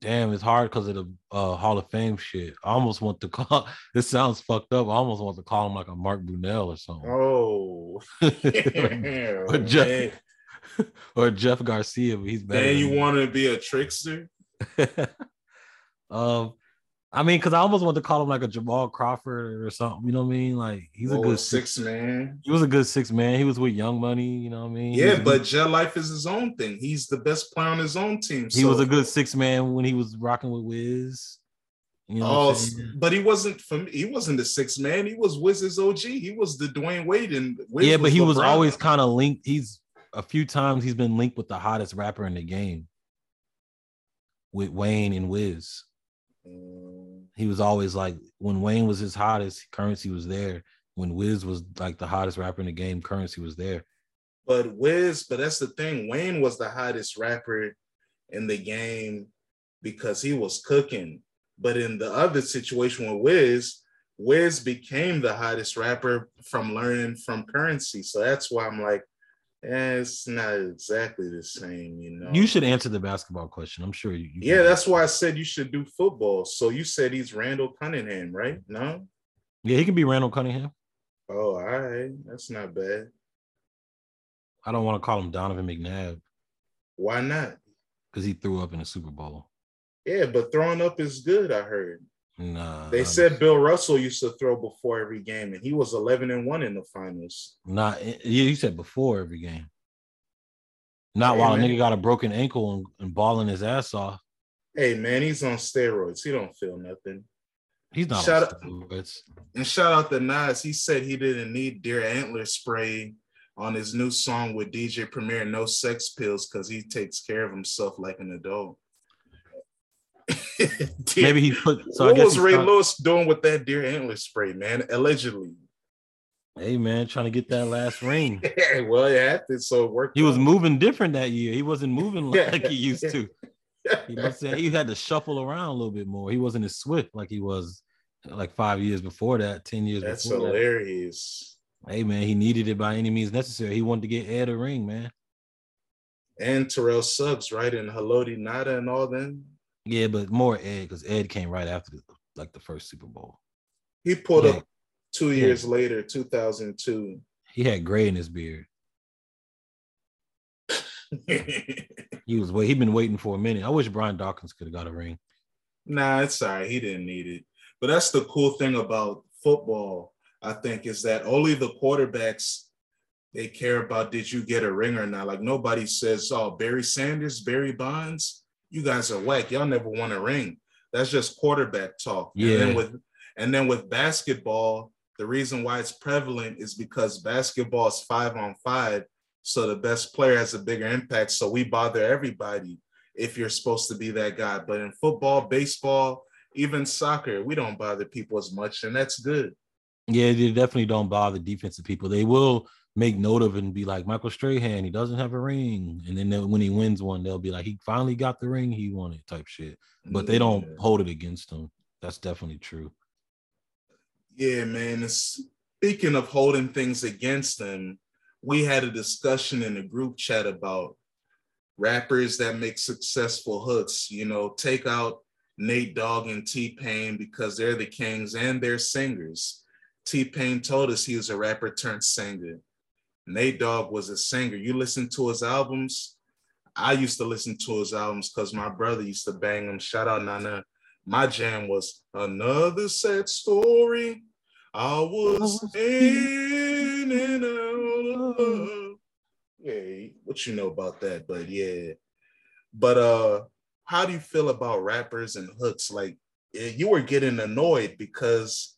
damn, it's hard because of the Hall of Fame shit. I almost want to call, this sounds fucked up, I almost want to call him like a Mark Brunell or something. Oh. Yeah, or Jeff, or Jeff Garcia, but he's better. Then you want to be a trickster? I mean, because I almost want to call him like a Jamal Crawford or something. You know what I mean? Like, he's a good six man. He was a good six man. He was with Young Money. You know what I mean? Yeah, but Jell Life is his own thing. He's the best player on his own team. He was a good six man when he was rocking with Wiz. You know but he wasn't from. He wasn't the six man. He was Wiz's OG. He was the Dwayne Wade and Wiz. Yeah, but he was always kind of linked. He's a few times he's been linked with the hottest rapper in the game, with Wayne and Wiz. He was always like, when Wayne was his hottest, Currency was there. When Wiz was like the hottest rapper in the game, Currency was there. But that's the thing. Wayne was the hottest rapper in the game because he was cooking. But in the other situation with Wiz became the hottest rapper from learning from Currency. So that's why I'm like, it's not exactly the same, you know. You should answer the basketball question. I'm sure you. Yeah, that's why I said you should do football. So you said he's Randall Cunningham, right? No. Yeah, he can be Randall Cunningham. Oh, all right, that's not bad. I don't want to call him Donovan McNabb. Why not? Because he threw up in the Super Bowl. Yeah, but throwing up is good, I heard. Nah. They said Bill Russell used to throw before every game, and he was 11-1 in the finals. Nah, yeah, you said before every game. Not while a nigga got a broken ankle and balling his ass off. Hey, man, he's on steroids. He don't feel nothing. He's not on steroids. And shout out to Nas. He said he didn't need Deer Antler spray on his new song with DJ Premier, No Sex Pills, because he takes care of himself like an adult. Maybe he put. So what I guess was Ray Lewis doing with that deer antler spray, man? Allegedly. Hey, man, trying to get that last ring. Well, it happened, so it worked. He was moving different that year. He wasn't moving like he used to. You know what I'm saying? He had to shuffle around a little bit more. He wasn't as swift like he was like 5 years before that, 10 years. That's before hilarious. That. Hey, man, he needed it by any means necessary. He wanted to get Ed a ring, man. And Terrell Suggs, right? And Haloti Ngata and all them. Yeah, but more Ed, because Ed came right after the first Super Bowl. He pulled up 2 years later, 2002. He had gray in his beard. He'd been waiting for a minute. I wish Brian Dawkins could have got a ring. Nah, it's all right. He didn't need it. But that's the cool thing about football, I think, is that only the quarterbacks, they care about did you get a ring or not. Like, nobody says, oh, Barry Sanders, Barry Bonds, you guys are whack. Y'all never won a ring. That's just quarterback talk. Yeah. And then with basketball, the reason why it's prevalent is because basketball is 5-on-5. So the best player has a bigger impact. So we bother everybody if you're supposed to be that guy. But in football, baseball, even soccer, we don't bother people as much. And that's good. Yeah, they definitely don't bother defensive people. They will make note of it and be like, Michael Strahan, he doesn't have a ring. And then when he wins one, they'll be like, he finally got the ring he wanted, type shit. But they don't hold it against him. That's definitely true. Yeah, man. Speaking of holding things against them, we had a discussion in a group chat about rappers that make successful hooks. You know, take out Nate Dogg and T-Pain because they're the kings and they're singers. T-Pain told us he was a rapper turned singer. Nate Dogg was a singer. You listen to his albums. I used to listen to his albums because my brother used to bang them. Shout out Nana. My jam was Another Sad Story. I was in and out of love. Yeah, what you know about that? But yeah. But how do you feel about rappers and hooks? Like, you were getting annoyed because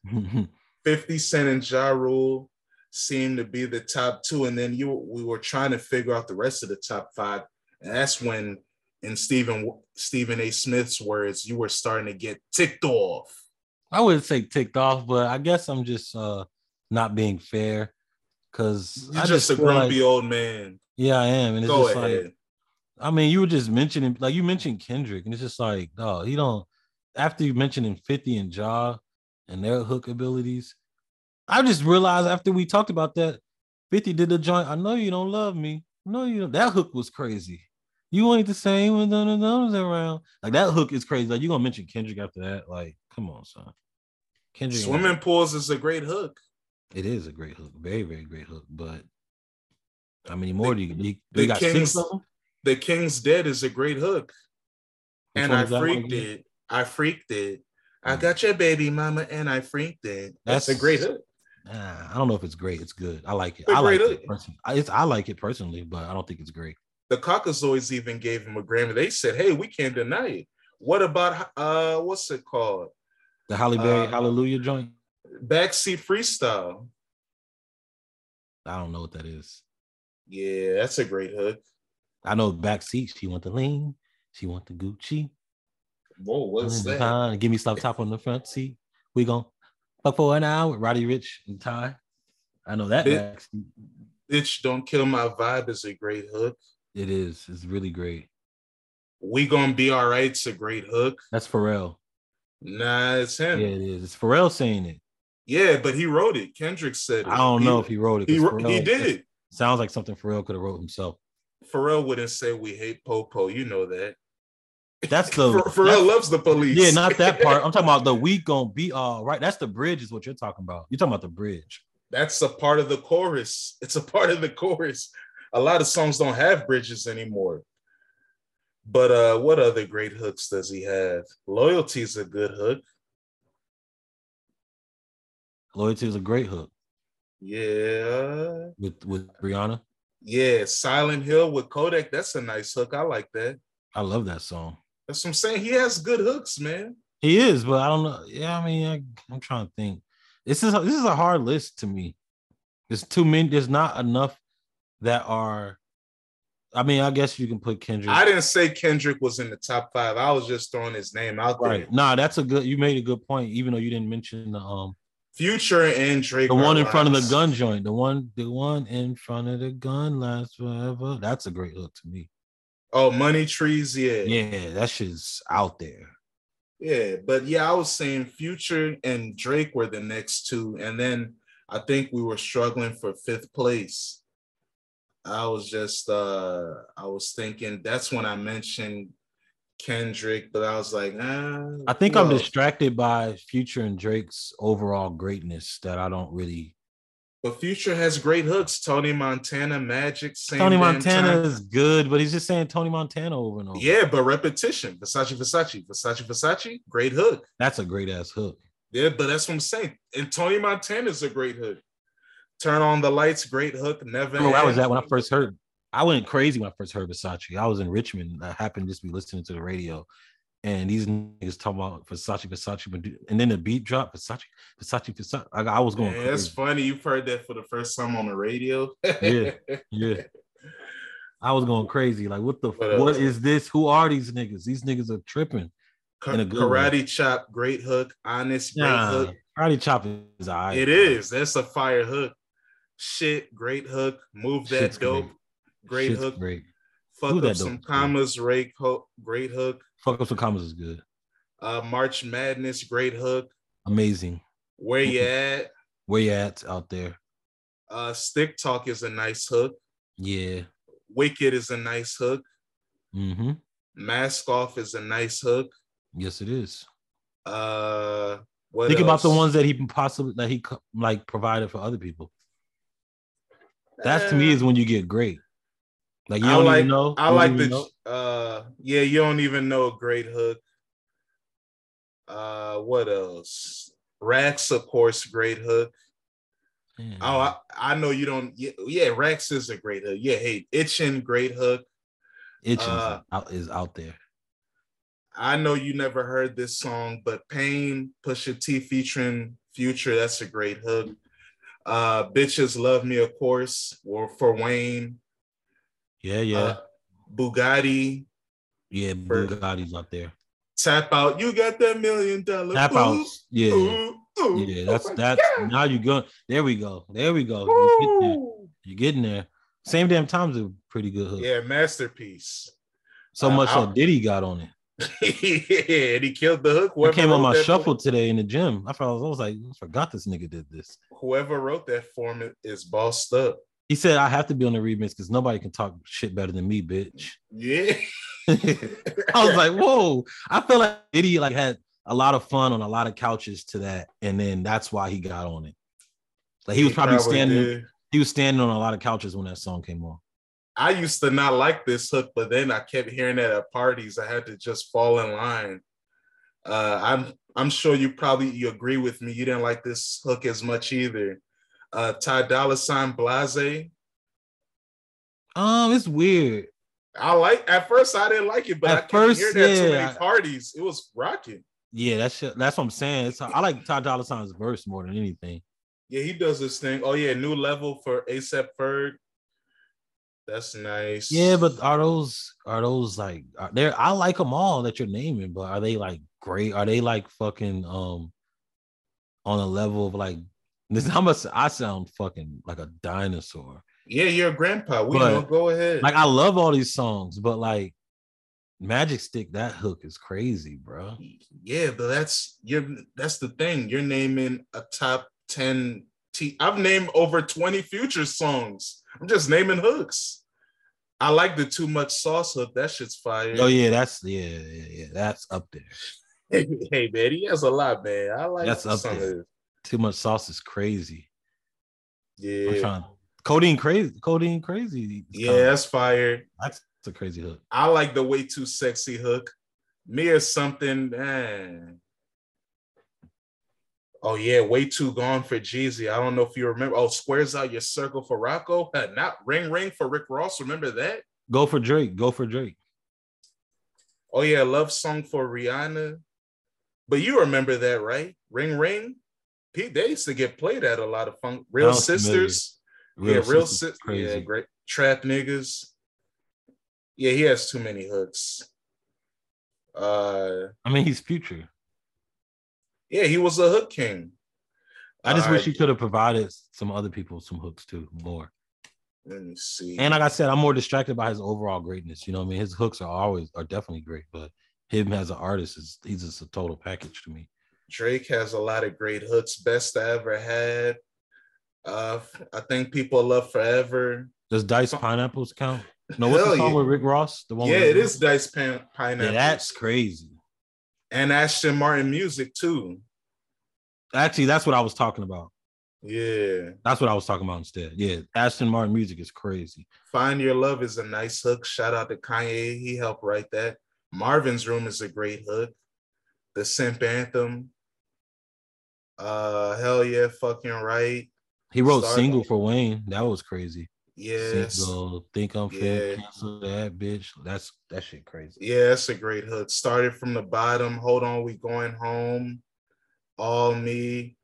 50 Cent and Ja Rule seemed to be the top two, and then we were trying to figure out the rest of the top five, and that's when, in Stephen A. Smith's words, you were starting to get ticked off. I wouldn't say ticked off, but I guess I'm just not being fair, because you're just a grumpy old man. Yeah, I am, and it's just like, I mean, you were just mentioning, like, you mentioned Kendrick, and it's just like, oh, he don't. After you mentioning 50 and Ja and their hook abilities, I just realized after we talked about that, 50 did the joint, I know you don't love me. No, you don't. That hook was crazy. You ain't the same with none of those around. Like, that hook is crazy. Like, you gonna mention Kendrick after that? Like, come on, son. Kendrick. Swimming pools is a great hook. It is a great hook. Very, very great hook. But how many more do you need? You got King's, 6 of them? The King's Dead is a great hook. Which and I freaked it. I freaked it. I got your baby mama and I freaked it. That's a great hook. Nah, I don't know if it's great. It's good. I like it. I like it personally, but I don't think it's great. The Caucasoids even gave him a Grammy. They said, "Hey, we can't deny it." What about what's it called? The Halle Berry Hallelujah joint. Backseat Freestyle. I don't know what that is. Yeah, that's a great hook. I know Backseat. She want the lean. She want the Gucci. Whoa, what's that? Give me slap top on the front seat. We gonna fuck for an hour. Roddy Ricch and Ty. I know that. Bitch, Don't Kill My Vibe is a great hook. It is. It's really great. We Gonna Be All Right's a great hook. That's Pharrell. Nah, it's him. Yeah, it is. It's Pharrell saying it. Yeah, but he wrote it. Kendrick said it. I don't know if he wrote it. He did. Sounds like something Pharrell could have wrote himself. Pharrell wouldn't say we hate Popo. You know that. That's the Pharrell loves the police. Yeah, not that part. I'm talking about the We Gonna Be All Right. That's the bridge is what you're talking about. You're talking about the bridge. That's a part of the chorus. It's a part of the chorus. A lot of songs don't have bridges anymore. But what other great hooks does he have? Loyalty is a good hook. Loyalty is a great hook. Yeah. With Rihanna? Yeah, Silent Hill with Kodak. That's a nice hook. I like that. I love that song. That's what I'm saying. He has good hooks, man. He is, but I don't know. Yeah, I mean, I'm trying to think. This is a hard list to me. There's too many. There's not enough that are. I mean, I guess you can put Kendrick. I didn't say Kendrick was in the top 5. I was just throwing his name out there. Right. Nah, that's a good. You made a good point, even though you didn't mention the Future and Drake. The one in front of the gun joint. The one in front of the gun lasts forever. That's a great look to me. Oh, Money Trees. Yeah. Yeah, that shit's out there. Yeah, but yeah, I was saying Future and Drake were the next two, and then I think we were struggling for 5th place. I was just, I was thinking that's when I mentioned Kendrick, but I was like, I think I'm distracted by Future and Drake's overall greatness that I don't really. But Future has great hooks. Tony Montana, Magic, same Tony Montana time. Is good, but he's just saying Tony Montana over and over. Yeah, but repetition. Versace, great hook. That's a great ass hook. Yeah, but that's what I'm saying. And Tony Montana's a great hook. Turn on the lights, great hook. Never. Oh, I was that when I first heard. I went crazy when I first heard Versace. I was in Richmond. I happened to just be listening to the radio, and these niggas talking about Versace, and then the beat drop, Versace. I was going. Yeah, it's funny you've heard that for the first time on the radio. yeah. I was going crazy. Like, what is this? Who are these niggas? These niggas are tripping. Karate Chop, great hook. Honest, great hook. Karate Chop is all right. It is. That's a fire hook. Shit, great hook. Move that shit's dope. Great hook. Great. Fuck Move up some commas. Great hook. Fuck Up Some Commas is good. March Madness, great hook. Amazing. Where You At? Where You At's out there. Stick Talk is a nice hook. Yeah. Wicked is a nice hook. Mm-hmm. Mask Off is a nice hook. Yes, it is. Think about the ones that he possibly provided for other people. That to me is when you get great. Like you don't even know. I like the you don't even know a great hook. What else? Rax, of course, great hook. Mm. Oh, I know you don't. Yeah, Rax is a great hook. Yeah, hey, Itchin, great hook. Itchin is out there. I know you never heard this song, but Pain, Pusha T featuring Future. That's a great hook. Bitches Love Me, of course, or for Wayne. Yeah. Bugatti. Yeah, Bugatti's out there. Tap Out. You got that $1 million. Tap Out. Yeah. Ooh. Yeah, that's God. Now you go. There we go. You're getting there. Same Damn Time's a pretty good hook. Yeah, masterpiece. So much so Diddy got on it. Yeah, and he killed the hook. Whoever I came on my shuffle today in the gym. I was like, I forgot this nigga did this. Whoever wrote that form is bossed up. He said, I have to be on the remix because nobody can talk shit better than me, bitch. Yeah. I was like, whoa. I feel like Diddy like had a lot of fun on a lot of couches to that. And then that's why he got on it. Like he was probably standing on a lot of couches when that song came on. I used to not like this hook, but then I kept hearing that at parties. I had to just fall in line. I'm sure you agree with me. You didn't like this hook as much either. Ty Dolla $ign Blase. It's weird. At first I didn't like it, but at I first hear that too many parties. It was rocking. Yeah, that's what I'm saying. I like Ty Dolla $ign's verse more than anything. Yeah, he does this thing. Oh yeah, new level for A$AP Ferg. That's nice. Yeah, but are those like there? I like them all that you're naming, but are they like great? Are they like fucking on a level of like? This how much I sound fucking like a dinosaur. Yeah, you're a grandpa. Go ahead. Like I love all these songs, but like Magic Stick, that hook is crazy, bro. Yeah, but that's the thing. You're naming a top 10. I've named over 20 Future songs. I'm just naming hooks. I like the Too Much Sauce hook. That shit's fire. Oh yeah, that's up there. Hey man, he has a lot, man. I like that's up there. Too Much Sauce is crazy. Yeah. Codeine Crazy. Yeah, that's fire. That's a crazy hook. I like the Way Too Sexy hook. Me or something, man. Oh, yeah, Way Too Gone for Jeezy. I don't know if you remember. Oh, Squares Out Your Circle for Rocco. Not Ring Ring for Rick Ross. Remember that? Go for Drake. Oh, yeah, Love Song for Rihanna. But you remember that, right? Ring Ring. They used to get played at a lot of funk. Real Sisters. Real Sisters. Yeah, great. Trap Niggas. Yeah, he has too many hooks. He's Future. Yeah, he was a hook king. I just wish you could have provided some other people some hooks too, more. Let me see. And like I said, I'm more distracted by his overall greatness. You know what I mean? His hooks are definitely great, but him as an artist, he's just a total package to me. Drake has a lot of great hooks. Best I Ever Had. I think people love Forever. Does Dice Pineapples count? No, what's the song with Rick Ross? The one. Yeah, it is Dice Pineapples. Yeah, that's crazy. And Ashton Martin music too. Actually, that's what I was talking about. Yeah, that's what I was talking about instead. Yeah, Ashton Martin music is crazy. Find Your Love is a nice hook. Shout out to Kanye. He helped write that. Marvin's Room is a great hook. The Simp Anthem. Hell yeah, fucking right. He wrote Single for Wayne. That was crazy. Yeah. Single, Think I'm Fit, Cancel That, bitch. That shit crazy. Yeah, that's a great hook. Started From the Bottom. Hold On, We Going Home. All Me.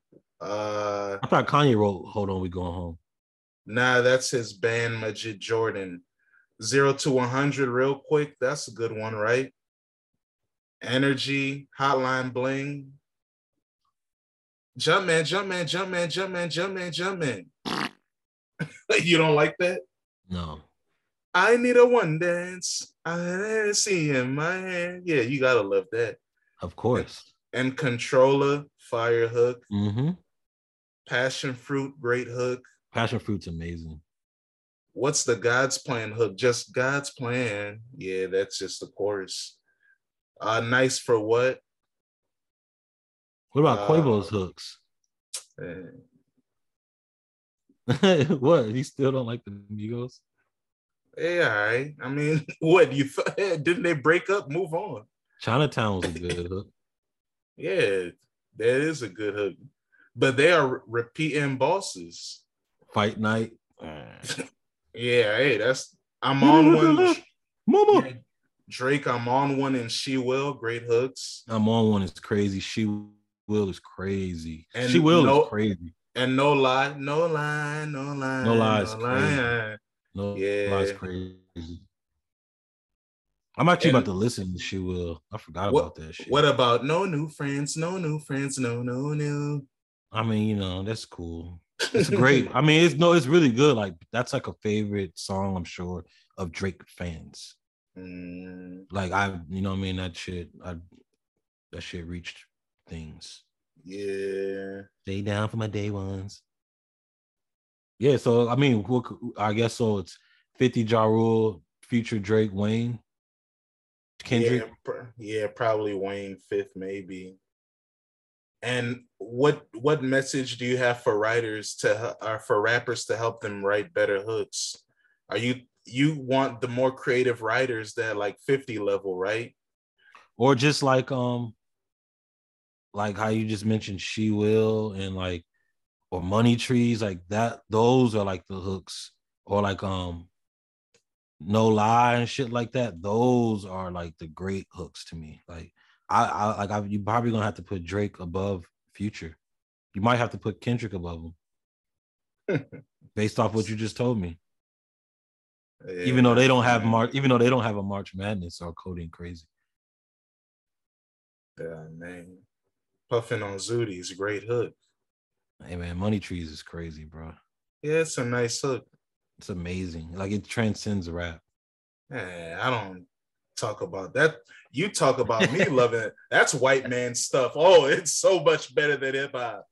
I thought Kanye wrote Hold On, We Going Home. Nah, that's his band, Majid Jordan. 0 to 100 real quick. That's a good one, right? Energy, Hotline Bling, Jumpman. You don't like that? No. I need a one dance. I see in my hand. Yeah, you gotta love that. Of course. And Controller, fire hook. Mm-hmm. Passion Fruit, great hook. Passion Fruit's amazing. What's the God's Plan hook? Just God's Plan. Yeah, that's just the chorus. Nice for What? What about Quavo's hooks? What? He still don't like the Migos? Yeah, all right. I mean, what? Didn't they break up? Move on. Chinatown was a good hook. Yeah, that is a good hook. But they are repeating bosses. Fight Night. Yeah, hey, that's... I'm on one. Mama. Yeah. Drake, I'm on one and She Will, great hooks. I'm on one is crazy. She Will is crazy. And She Will is crazy. And No Lie. No Lie is crazy. I'm actually about to listen to She Will. I forgot about that shit. What about No New Friends? I mean, you know, that's cool. It's great. I mean, it's really good. Like, that's like a favorite song, I'm sure, of Drake fans. Like you know what I mean, that shit reached things. Yeah. Stay down for my day ones. Yeah, so I mean, I guess so. It's 50, Ja Rule, Future, Drake, Wayne, Kendrick. Yeah, probably Wayne fifth, maybe. And what message do you have for rappers to help them write better hooks? Are you want the more creative writers that like 50 level, right? Or just like how you just mentioned She Will and like, or Money Trees, like that, those are like the hooks, or like No Lie and shit like that. Those are like the great hooks to me. Like you probably gonna have to put Drake above Future. You might have to put Kendrick above him, based off what you just told me. Yeah, even though they don't have a March Madness or Cody and Crazy. Yeah, man. Puffing on Zooty is a great hook. Hey man, Money Trees is crazy, bro. Yeah, it's a nice hook. It's amazing. Like it transcends rap. Yeah, I don't talk about that. You talk about me loving it. That's white man stuff. Oh, it's so much better than hip hop.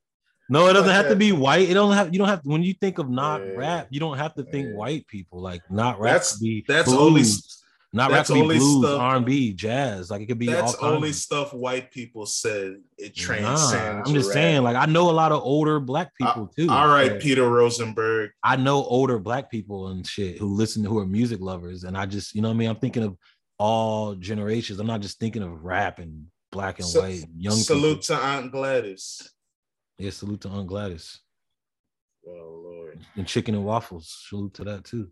No, it doesn't have to be white. It don't have. You don't have to, when you think of not rap, you don't have to think white people. Like not rap. That's only not rap. Only blues, R&B, jazz. Like it could be. That's all only stuff white people said. It transcends. Nah, I'm just saying. Like I know a lot of older black people too. All right, like, Peter Rosenberg. I know older black people and shit who listen, who are music lovers, and I just, you know what I mean. I'm thinking of all generations. I'm not just thinking of rap and black and white. And young. Salute people. To Aunt Gladys. Yeah, salute to Aunt Gladys. Oh, Lord. And chicken and waffles. Salute to that, too.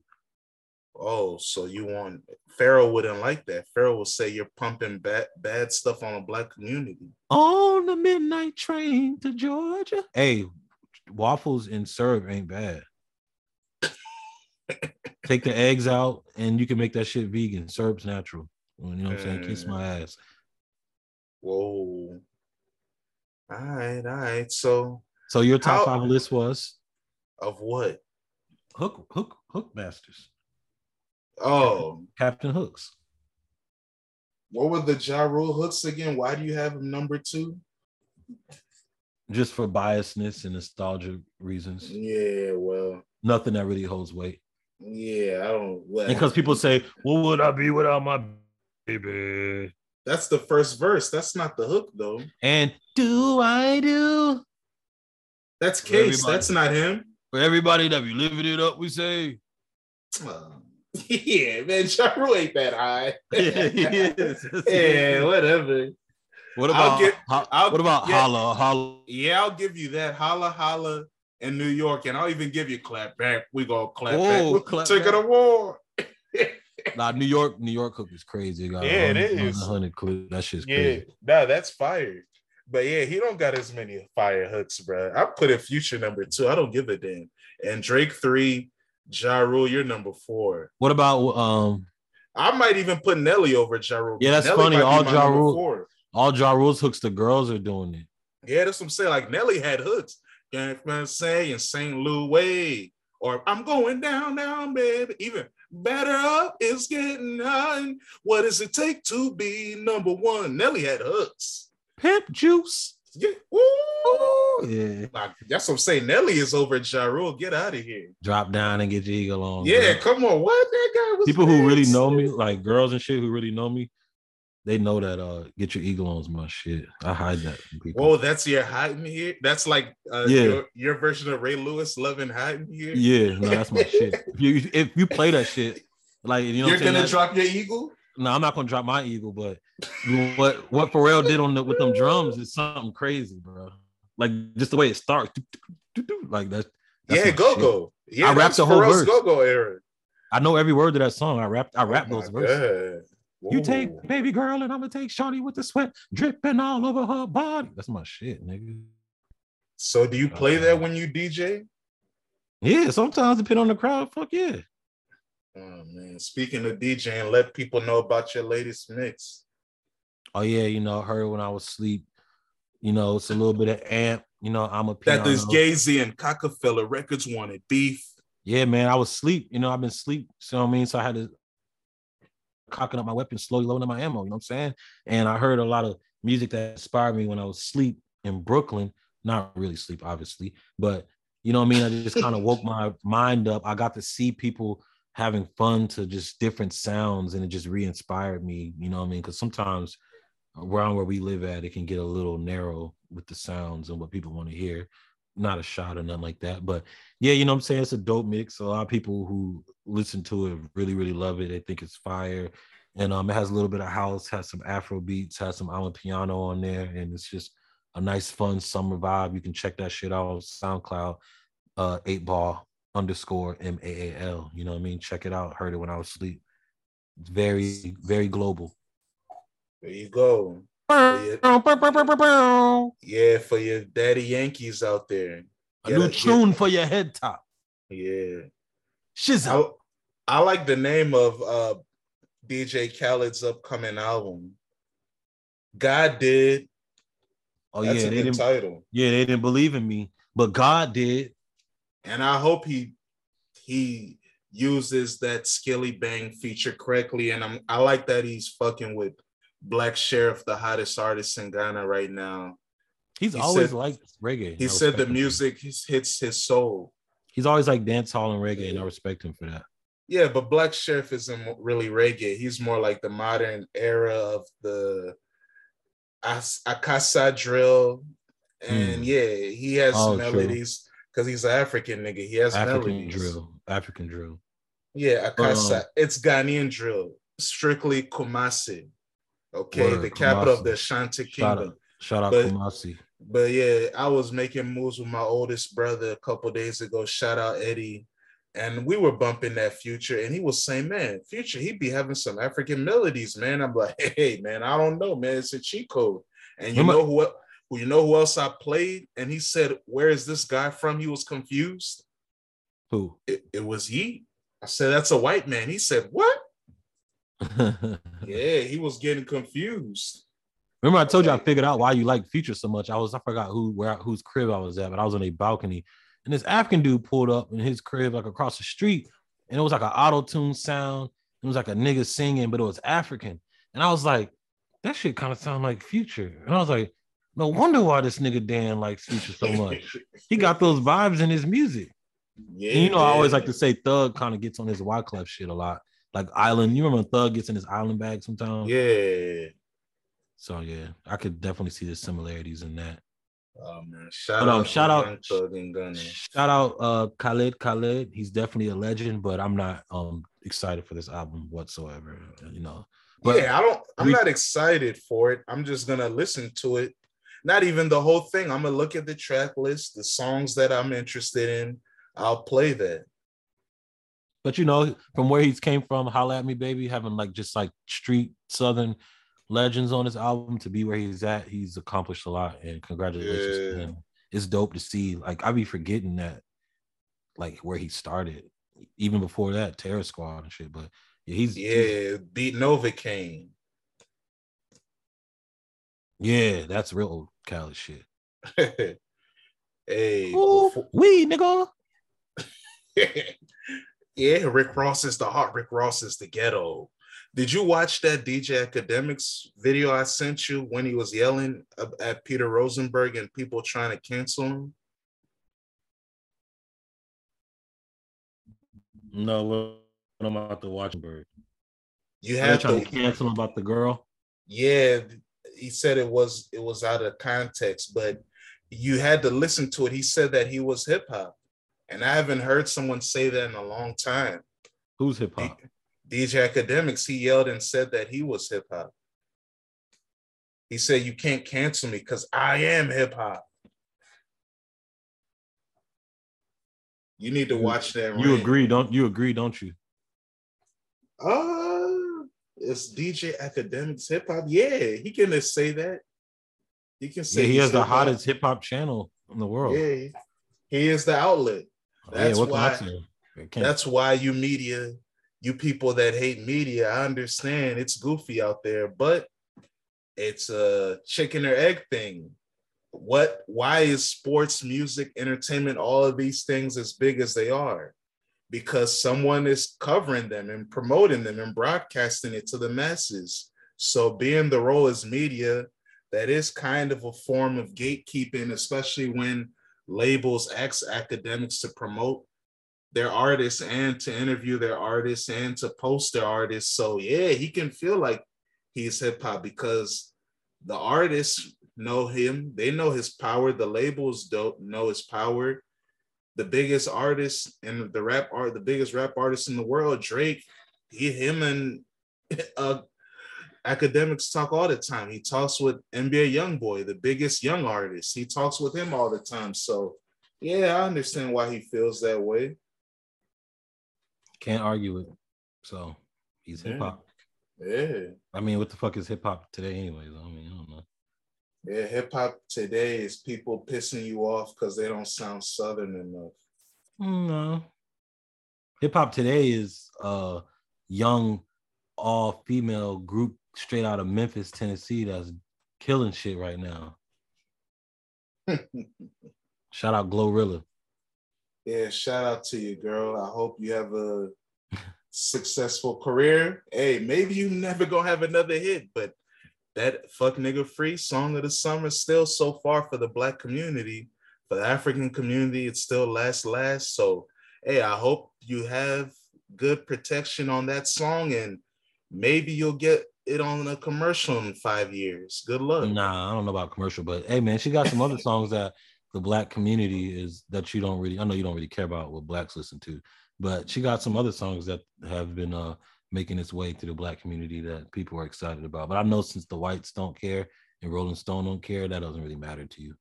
Oh, so you want... Pharrell wouldn't like that. Pharrell will say you're pumping bad stuff on a black community. On the midnight train to Georgia. Hey, waffles and syrup ain't bad. Take the eggs out and you can make that shit vegan. Syrup's natural. You know what I'm saying? Kiss my ass. Whoa. All right. So your top five list was of what? Hook masters. Oh, Captain Hooks. What were the Ja Rule hooks again? Why do you have him number 2? Just for biasness and nostalgia reasons. Yeah, well, nothing that really holds weight. Yeah, I don't. Well, because people say, "What would I be without my baby?" That's the first verse. That's not the hook, though. And do I do? That's Case. That's not him. For everybody that be living it up, we say. Yeah, man, Ja Rule ain't that high. Yeah, whatever. What about Holla, Holla? Yeah, I'll give you that. Holla, Holla in New York. And I'll even give you Clap Back. We gonna clap back. Clap took back. It a war. Nah, New York hook is crazy. Got yeah, it is. 100 clip. That shit's crazy. Nah, that's fire. But yeah, he don't got as many fire hooks, bro. I put in Future number 2. I don't give a damn. And Drake 3, Ja Rule, you're number 4. What about I might even put Nelly over Ja Rule. Yeah, that's Nelly funny. All Ja Rule's hooks, the girls are doing it. Yeah, that's what I'm saying. Like Nelly had hooks. You know what I'm saying? In St. Louis. Or I'm going down now, baby. Even better up is getting high. What does it take to be number 1? Nelly had hooks. Pimp Juice. Yeah. Ooh. Yeah. Like, that's what I'm saying. Nelly is over at Ja Rule. Get out of here. Drop down and get your eagle on. Yeah, bro. Come on. What that guy was people who really know me, like girls and shit who really know me, they know that get your eagle on is my shit. I hide that from people. Oh, that's your hiding here? That's like your version of Ray Lewis, loving hiding here? Yeah, no, that's my shit. If you play that shit, like, you know, you're going to drop your eagle? No, I'm not going to drop my eagle, but what Pharrell did with them drums is something crazy, bro. Like, just the way it starts. Like, that's yeah, go-go. Shit. Yeah, I rapped the whole Pharrell's verse. Go-go era. I know every word of that song. I rapped those verses. God. Whoa. You take baby girl and I'm going to take Shawty with the sweat dripping all over her body. That's my shit, nigga. So do you play that when you DJ? Yeah, sometimes depending on the crowd. Fuck yeah. Oh, man. Speaking of DJing, let people know about your latest mix. Oh, yeah. You know, heard when I was asleep. You know, it's a little bit of amp. You know, I'm a piano. That is Gazy and Cockefeller Records wanted beef. Yeah, man. I was asleep. You know, I've been asleep. You know what I mean? So I had to cocking up my weapon, slowly loading up my ammo, you know what I'm saying? And I heard a lot of music that inspired me when I was asleep in Brooklyn. Not really sleep, obviously, but You know what I mean? I just kind of woke my mind up. I got to see people having fun to just different sounds, and it just re-inspired me. You know what I mean? Because sometimes around where we live at, it can get a little narrow with the sounds and what people want to hear. Not a shot or nothing like that, but yeah, you know what I'm saying? It's a dope mix. A lot of people who listen to it really, really love it. They think it's fire. And it has a little bit of house, has some Afro beats, has some island piano on there, and it's just a nice, fun summer vibe. You can check that shit out on SoundCloud, 8ball_MAAL. You know what I mean? Check it out. Heard it when I was asleep. It's very, very global. There you go. Yeah, for your daddy Yankees out there. A new tune for your head top. Yeah. Shizzo. I like the name of DJ Khaled's upcoming album. God Did. Oh, that's a good title. Yeah, they didn't believe in me, but God did. And I hope he uses that Skilly Bang feature correctly. And I like that he's fucking with Black Sherif, the hottest artist in Ghana right now. He always liked reggae. He said the music hits his soul. He's always like dancehall and reggae, and I respect him for that. Yeah, but Black Sherif isn't really reggae. He's more like the modern era of the Akasa drill. And yeah, he has melodies because he's an African nigga. He has melodies. African drill. Yeah, Akasa. It's Ghanaian drill. Strictly Kumasi. Okay, the capital of the Ashanti Kingdom. Shout out Kumasi. But yeah, I was making moves with my oldest brother a couple days ago. Shout out Eddie. And we were bumping that Future, and he was saying, man, Future, he'd be having some African melodies, man. I'm like, hey, man, I don't know, man. It's a cheat code. And you know who else I played? And he said, where is this guy from? He was confused. Who? It was Yeet. I said, that's a white man. He said, what? Yeah, he was getting confused. Remember, I told you I figured out why you like Future so much. I forgot whose crib I was at, but I was on a balcony. And this African dude pulled up in his crib, like across the street, and it was like an auto-tune sound. It was like a nigga singing, but it was African. And I was like, that shit kind of sound like Future. And I was like, no wonder why this nigga Dan likes Future so much. He got those vibes in his music. Yeah, and you know, I always like to say Thug kind of gets on his Wyclef shit a lot. Like Island, you remember when Thug gets in his Island bag sometimes? Yeah. So yeah, I could definitely see the similarities in that. Oh man, shout out Khaled. He's definitely a legend, but I'm not excited for this album whatsoever, you know. But yeah, I'm not excited for it. I'm just gonna listen to it. Not even the whole thing. I'm gonna look at the track list, the songs that I'm interested in. I'll play that. But you know, from where he's came from, Holla at Me Baby, having just street Southern legends on his album to be where he's at, he's accomplished a lot, and congratulations to him. It's dope to see. I be forgetting that, where he started, even before that, Terror Squad and shit. But yeah, he's Beat Novocaine. Yeah, that's real old Cali shit. Hey, nigga. Yeah, Rick Ross is the heart. Rick Ross is the ghetto. Did you watch that DJ Academics video I sent you when he was yelling at Peter Rosenberg and people trying to cancel him? No, I'm about to watch Bird. You have to cancel him about the girl? Yeah, he said it was out of context, but you had to listen to it. He said that he was hip hop, and I haven't heard someone say that in a long time. Who's hip hop? DJ Academics, he yelled and said that he was hip-hop. He said, you can't cancel me because I am hip-hop. You need to watch that. You agree, don't you? It's DJ Academics hip-hop. Yeah, he can say that. He can say he has the hottest hip-hop channel in the world. Yeah, he is the outlet. That's why you media... You people that hate media, I understand it's goofy out there, but it's a chicken or egg thing. Why is sports, music, entertainment, all of these things as big as they are? Because someone is covering them and promoting them and broadcasting it to the masses. So being the role as media, that is kind of a form of gatekeeping, especially when labels, ex-academics to promote their artists and to interview their artists and to post their artists. So yeah, he can feel like he's hip hop because the artists know him. They know his power. The labels don't know his power. The biggest artist and the biggest rap artist in the world, Drake, him and academics talk all the time. He talks with NBA YoungBoy, the biggest young artist. He talks with him all the time. So yeah, I understand why he feels that way. Can't argue it. So he's hip hop. Yeah. I mean, what the fuck is hip hop today anyways? I mean, I don't know. Yeah, hip hop today is people pissing you off because they don't sound Southern enough. No. Hip hop today is young, all female group straight out of Memphis, Tennessee that's killing shit right now. Shout out Glorilla. Yeah, shout out to you, girl. I hope you have a successful career. Hey, maybe you never gonna have another hit, but that Fuck Nigga Free song of the summer still so far for the Black community, for the African community, it's still last. So, hey, I hope you have good protection on that song and maybe you'll get it on a commercial in 5 years. Good luck. Nah, I don't know about commercial, but hey, man, she got some other songs that the Black community is that you don't really, I know you don't really care about what Blacks listen to, but she got some other songs that have been making its way to the Black community that people are excited about. But I know since the whites don't care and Rolling Stone don't care, that doesn't really matter to you.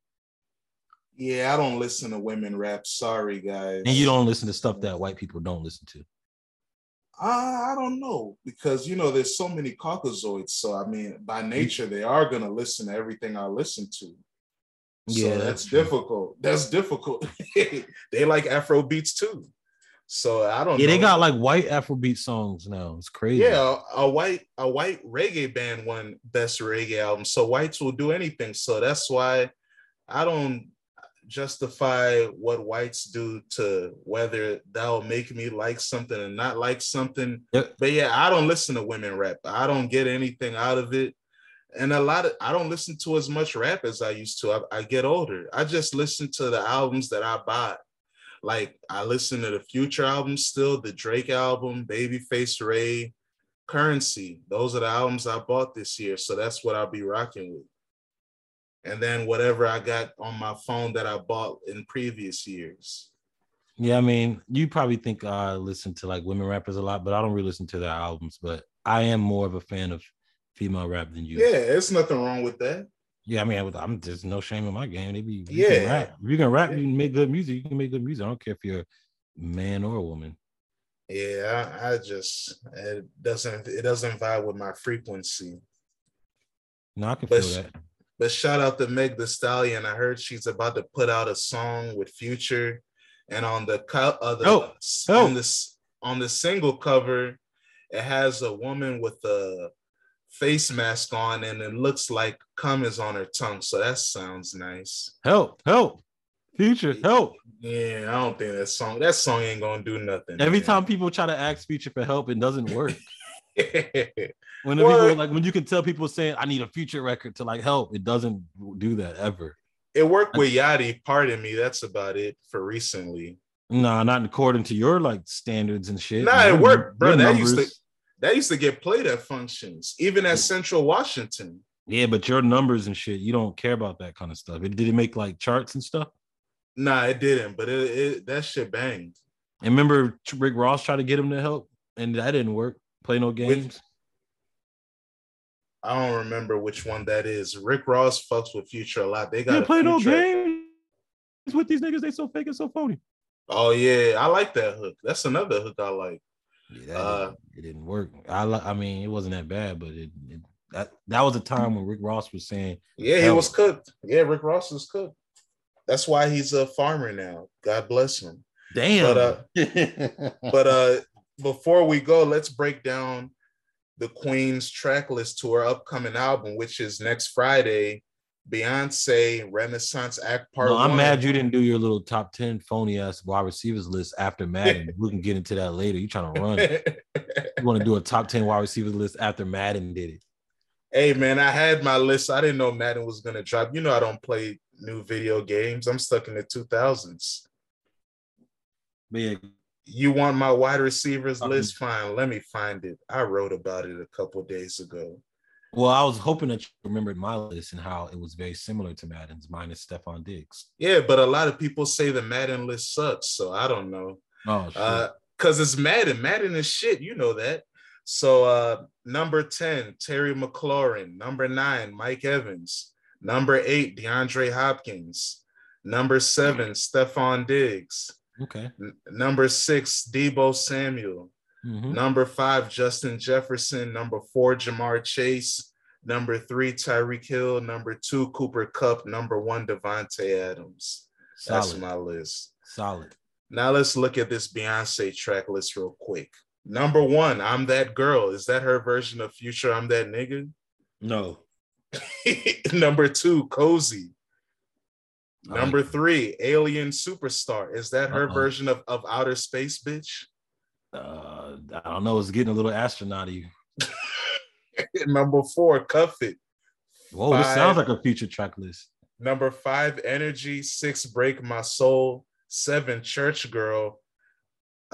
Yeah, I don't listen to women rap. Sorry, guys. And you don't listen to stuff that white people don't listen to. I don't know, because, you know, there's so many Caucasoids. So, I mean, by nature, they are going to listen to everything I listen to. Yeah, so that's difficult. That's difficult. They like Afro beats too. So I don't know. Yeah, they got like white Afro beat songs now. It's crazy. Yeah, a white reggae band won best reggae album. So whites will do anything. So that's why I don't justify what whites do to whether that'll make me like something or not like something. Yep. But yeah, I don't listen to women rap. I don't get anything out of it. And I don't listen to as much rap as I used to. I get older. I just listen to the albums that I buy. Like, I listen to the Future album still, the Drake album, Babyface Ray, Currency. Those are the albums I bought this year. So that's what I'll be rocking with. And then whatever I got on my phone that I bought in previous years. Yeah, I mean, you probably think I listen to like women rappers a lot, but I don't really listen to their albums. But I am more of a fan of female rap than you. Yeah, there's nothing wrong with that. Yeah, I mean, I'm just no shame in my game. If you can rap, you can make good music. You can make good music. I don't care if you're a man or a woman. Yeah, I just it doesn't vibe with my frequency. No, I can feel that. But shout out to Meg Thee Stallion. I heard she's about to put out a song with Future, and on the single cover, it has a woman with a face mask on and it looks like cum is on her tongue, so that sounds nice. Help Future, help. Yeah, I don't think that song ain't gonna do nothing. Every time people try to ask Future for help, it doesn't work. When you can tell people saying I need a Future record to like help, it doesn't do that ever. It worked with Yachty, Pardon Me, that's about it for recently. Nah, not according to your like standards and shit. Nah, it worked, bro. That used to get played at functions, even at Central Washington. Yeah, but your numbers and shit, you don't care about that kind of stuff. Did it make like charts and stuff? Nah, it didn't, but that shit banged. And remember Rick Ross tried to get him to help, and that didn't work. Play No Games. I don't remember which one that is. Rick Ross fucks with Future a lot. They got Play No Games with these niggas. They so fake and so phony. Oh yeah, I like that hook. That's another hook I like. Yeah, it didn't work. I mean, it wasn't that bad, but that was a time when Rick Ross was saying, "Yeah, he was cooked." Yeah, Rick Ross was cooked. That's why he's a farmer now. God bless him. Damn. But before we go, let's break down the Queen's track list to her upcoming album, which is next Friday. Beyonce Renaissance Act Part 1. I'm mad you didn't do your little top 10 phony ass wide receivers list after Madden. We can get into that later. You trying to run it. You want to do a top 10 wide receivers list after Madden did it. Hey man, I had my list. I didn't know Madden was going to drop. You know I don't play new video games. I'm stuck in the 2000s. But yeah. You want my wide receivers list? Fine. Let me find it. I wrote about it a couple of days ago. Well, I was hoping that you remembered my list and how it was very similar to Madden's, minus Stephon Diggs. Yeah, but a lot of people say the Madden list sucks, so I don't know. Oh, sure. Because it's Madden. Madden is shit. You know that. So number 10, Terry McLaurin. Number 9, Mike Evans. Number 8, DeAndre Hopkins. Number 7, Stephon Diggs. Okay. Number 6, Deebo Samuel. Mm-hmm. Number 5, Justin Jefferson. Number 4, Jamar Chase. Number 3, Tyreek Hill. Number 2, Cooper Kupp. Number 1, Devontae Adams. Solid. That's my list. Solid. Now let's look at this Beyonce track list real quick. Number 1, I'm That Girl. Is that her version of Future, I'm That Nigga? No. Number 2, Cozy. Number 3, Alien Superstar. Is that her version of Outer Space, bitch? I don't know. It's getting a little astronaut-y. Number 4, Cuff It. Whoa, 5, this sounds like a Future track list. Number 5, Energy. 6, Break My Soul. 7, Church Girl.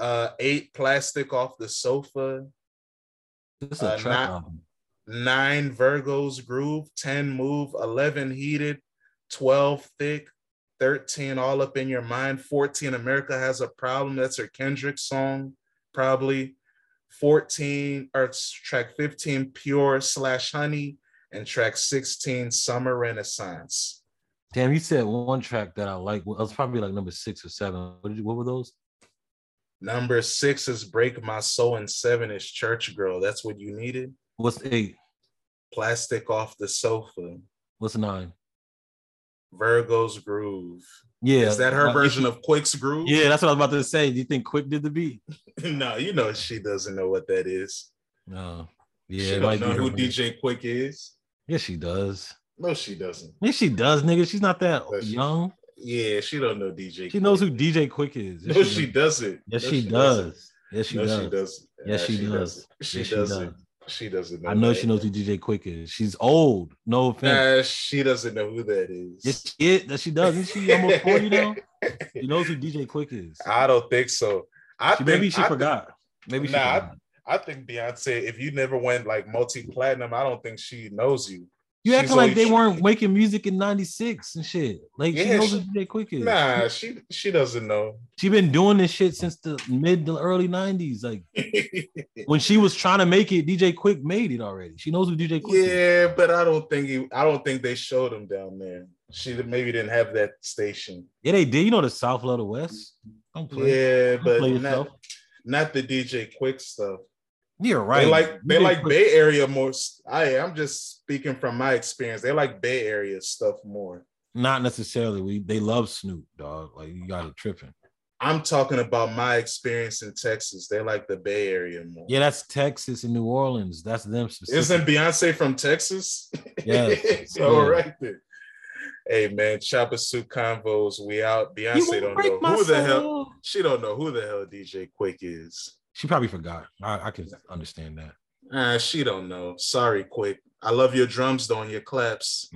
8, Plastic Off the Sofa. This is a track album. 9, Virgo's Groove. 10, Move. 11, Heated. 12, Thick. 13, All Up in Your Mind. 14, America Has a Problem. That's her Kendrick song, probably. Track 15, Pure/Honey. And track 16, Summer Renaissance. Damn, you said one track that I like. It was probably like number 6 or 7. What were those? Number 6 is Break My Soul, and 7 is Church Girl. That's what you needed? What's 8? Plastic Off the Sofa. What's 9? Virgo's Groove. Yeah. Is that her version of Quick's Groove? Yeah, that's what I was about to say. Do you think Quick did the beat? No, you know she doesn't know what that is. No. Yeah, she don't know who DJ Quick is. Yeah, she does. No, she doesn't. Yeah, she does, nigga. She's not that young. Yeah, she don't know DJ Quick. She knows who DJ Quick is. No, she doesn't. Yes, she does. Yes, she does. Yes, she does. She doesn't. She doesn't know. I know she knows who DJ Quick is. She's old. No offense. She doesn't know who that is. Yes, she does. Isn't she almost 40 now? She knows who DJ Quick is. I don't think so. Maybe she forgot. Maybe she forgot. I think Beyonce, if you never went like multi-platinum, I don't think she knows you. You acting like they weren't making music in 96 and shit. Like, yeah, she knows who DJ Quick is. Nah, she doesn't know. She been doing this shit since the mid to early 90s. Like, when she was trying to make it, DJ Quick made it already. She knows who DJ Quick is. Yeah, but I don't think they showed him down there. She maybe didn't have that station. Yeah, they did. You know the South Love the West. Don't play. Yeah, but not the DJ Quick stuff. You're right. They like Bay Area more. I'm just speaking from my experience. They like Bay Area stuff more. Not necessarily. They love Snoop, dog. Like, you got it tripping. I'm talking about my experience in Texas. They like the Bay Area more. Yeah, that's Texas and New Orleans. That's them specifically. Isn't Beyonce from Texas? Yeah. All right then. Hey man, Chopper Soup Convos. We out. Beyonce don't know who the hell. She don't know who the hell DJ Quick is. She probably forgot. I can understand that. She don't know. Sorry, Quick. I love your drums, though, and your claps.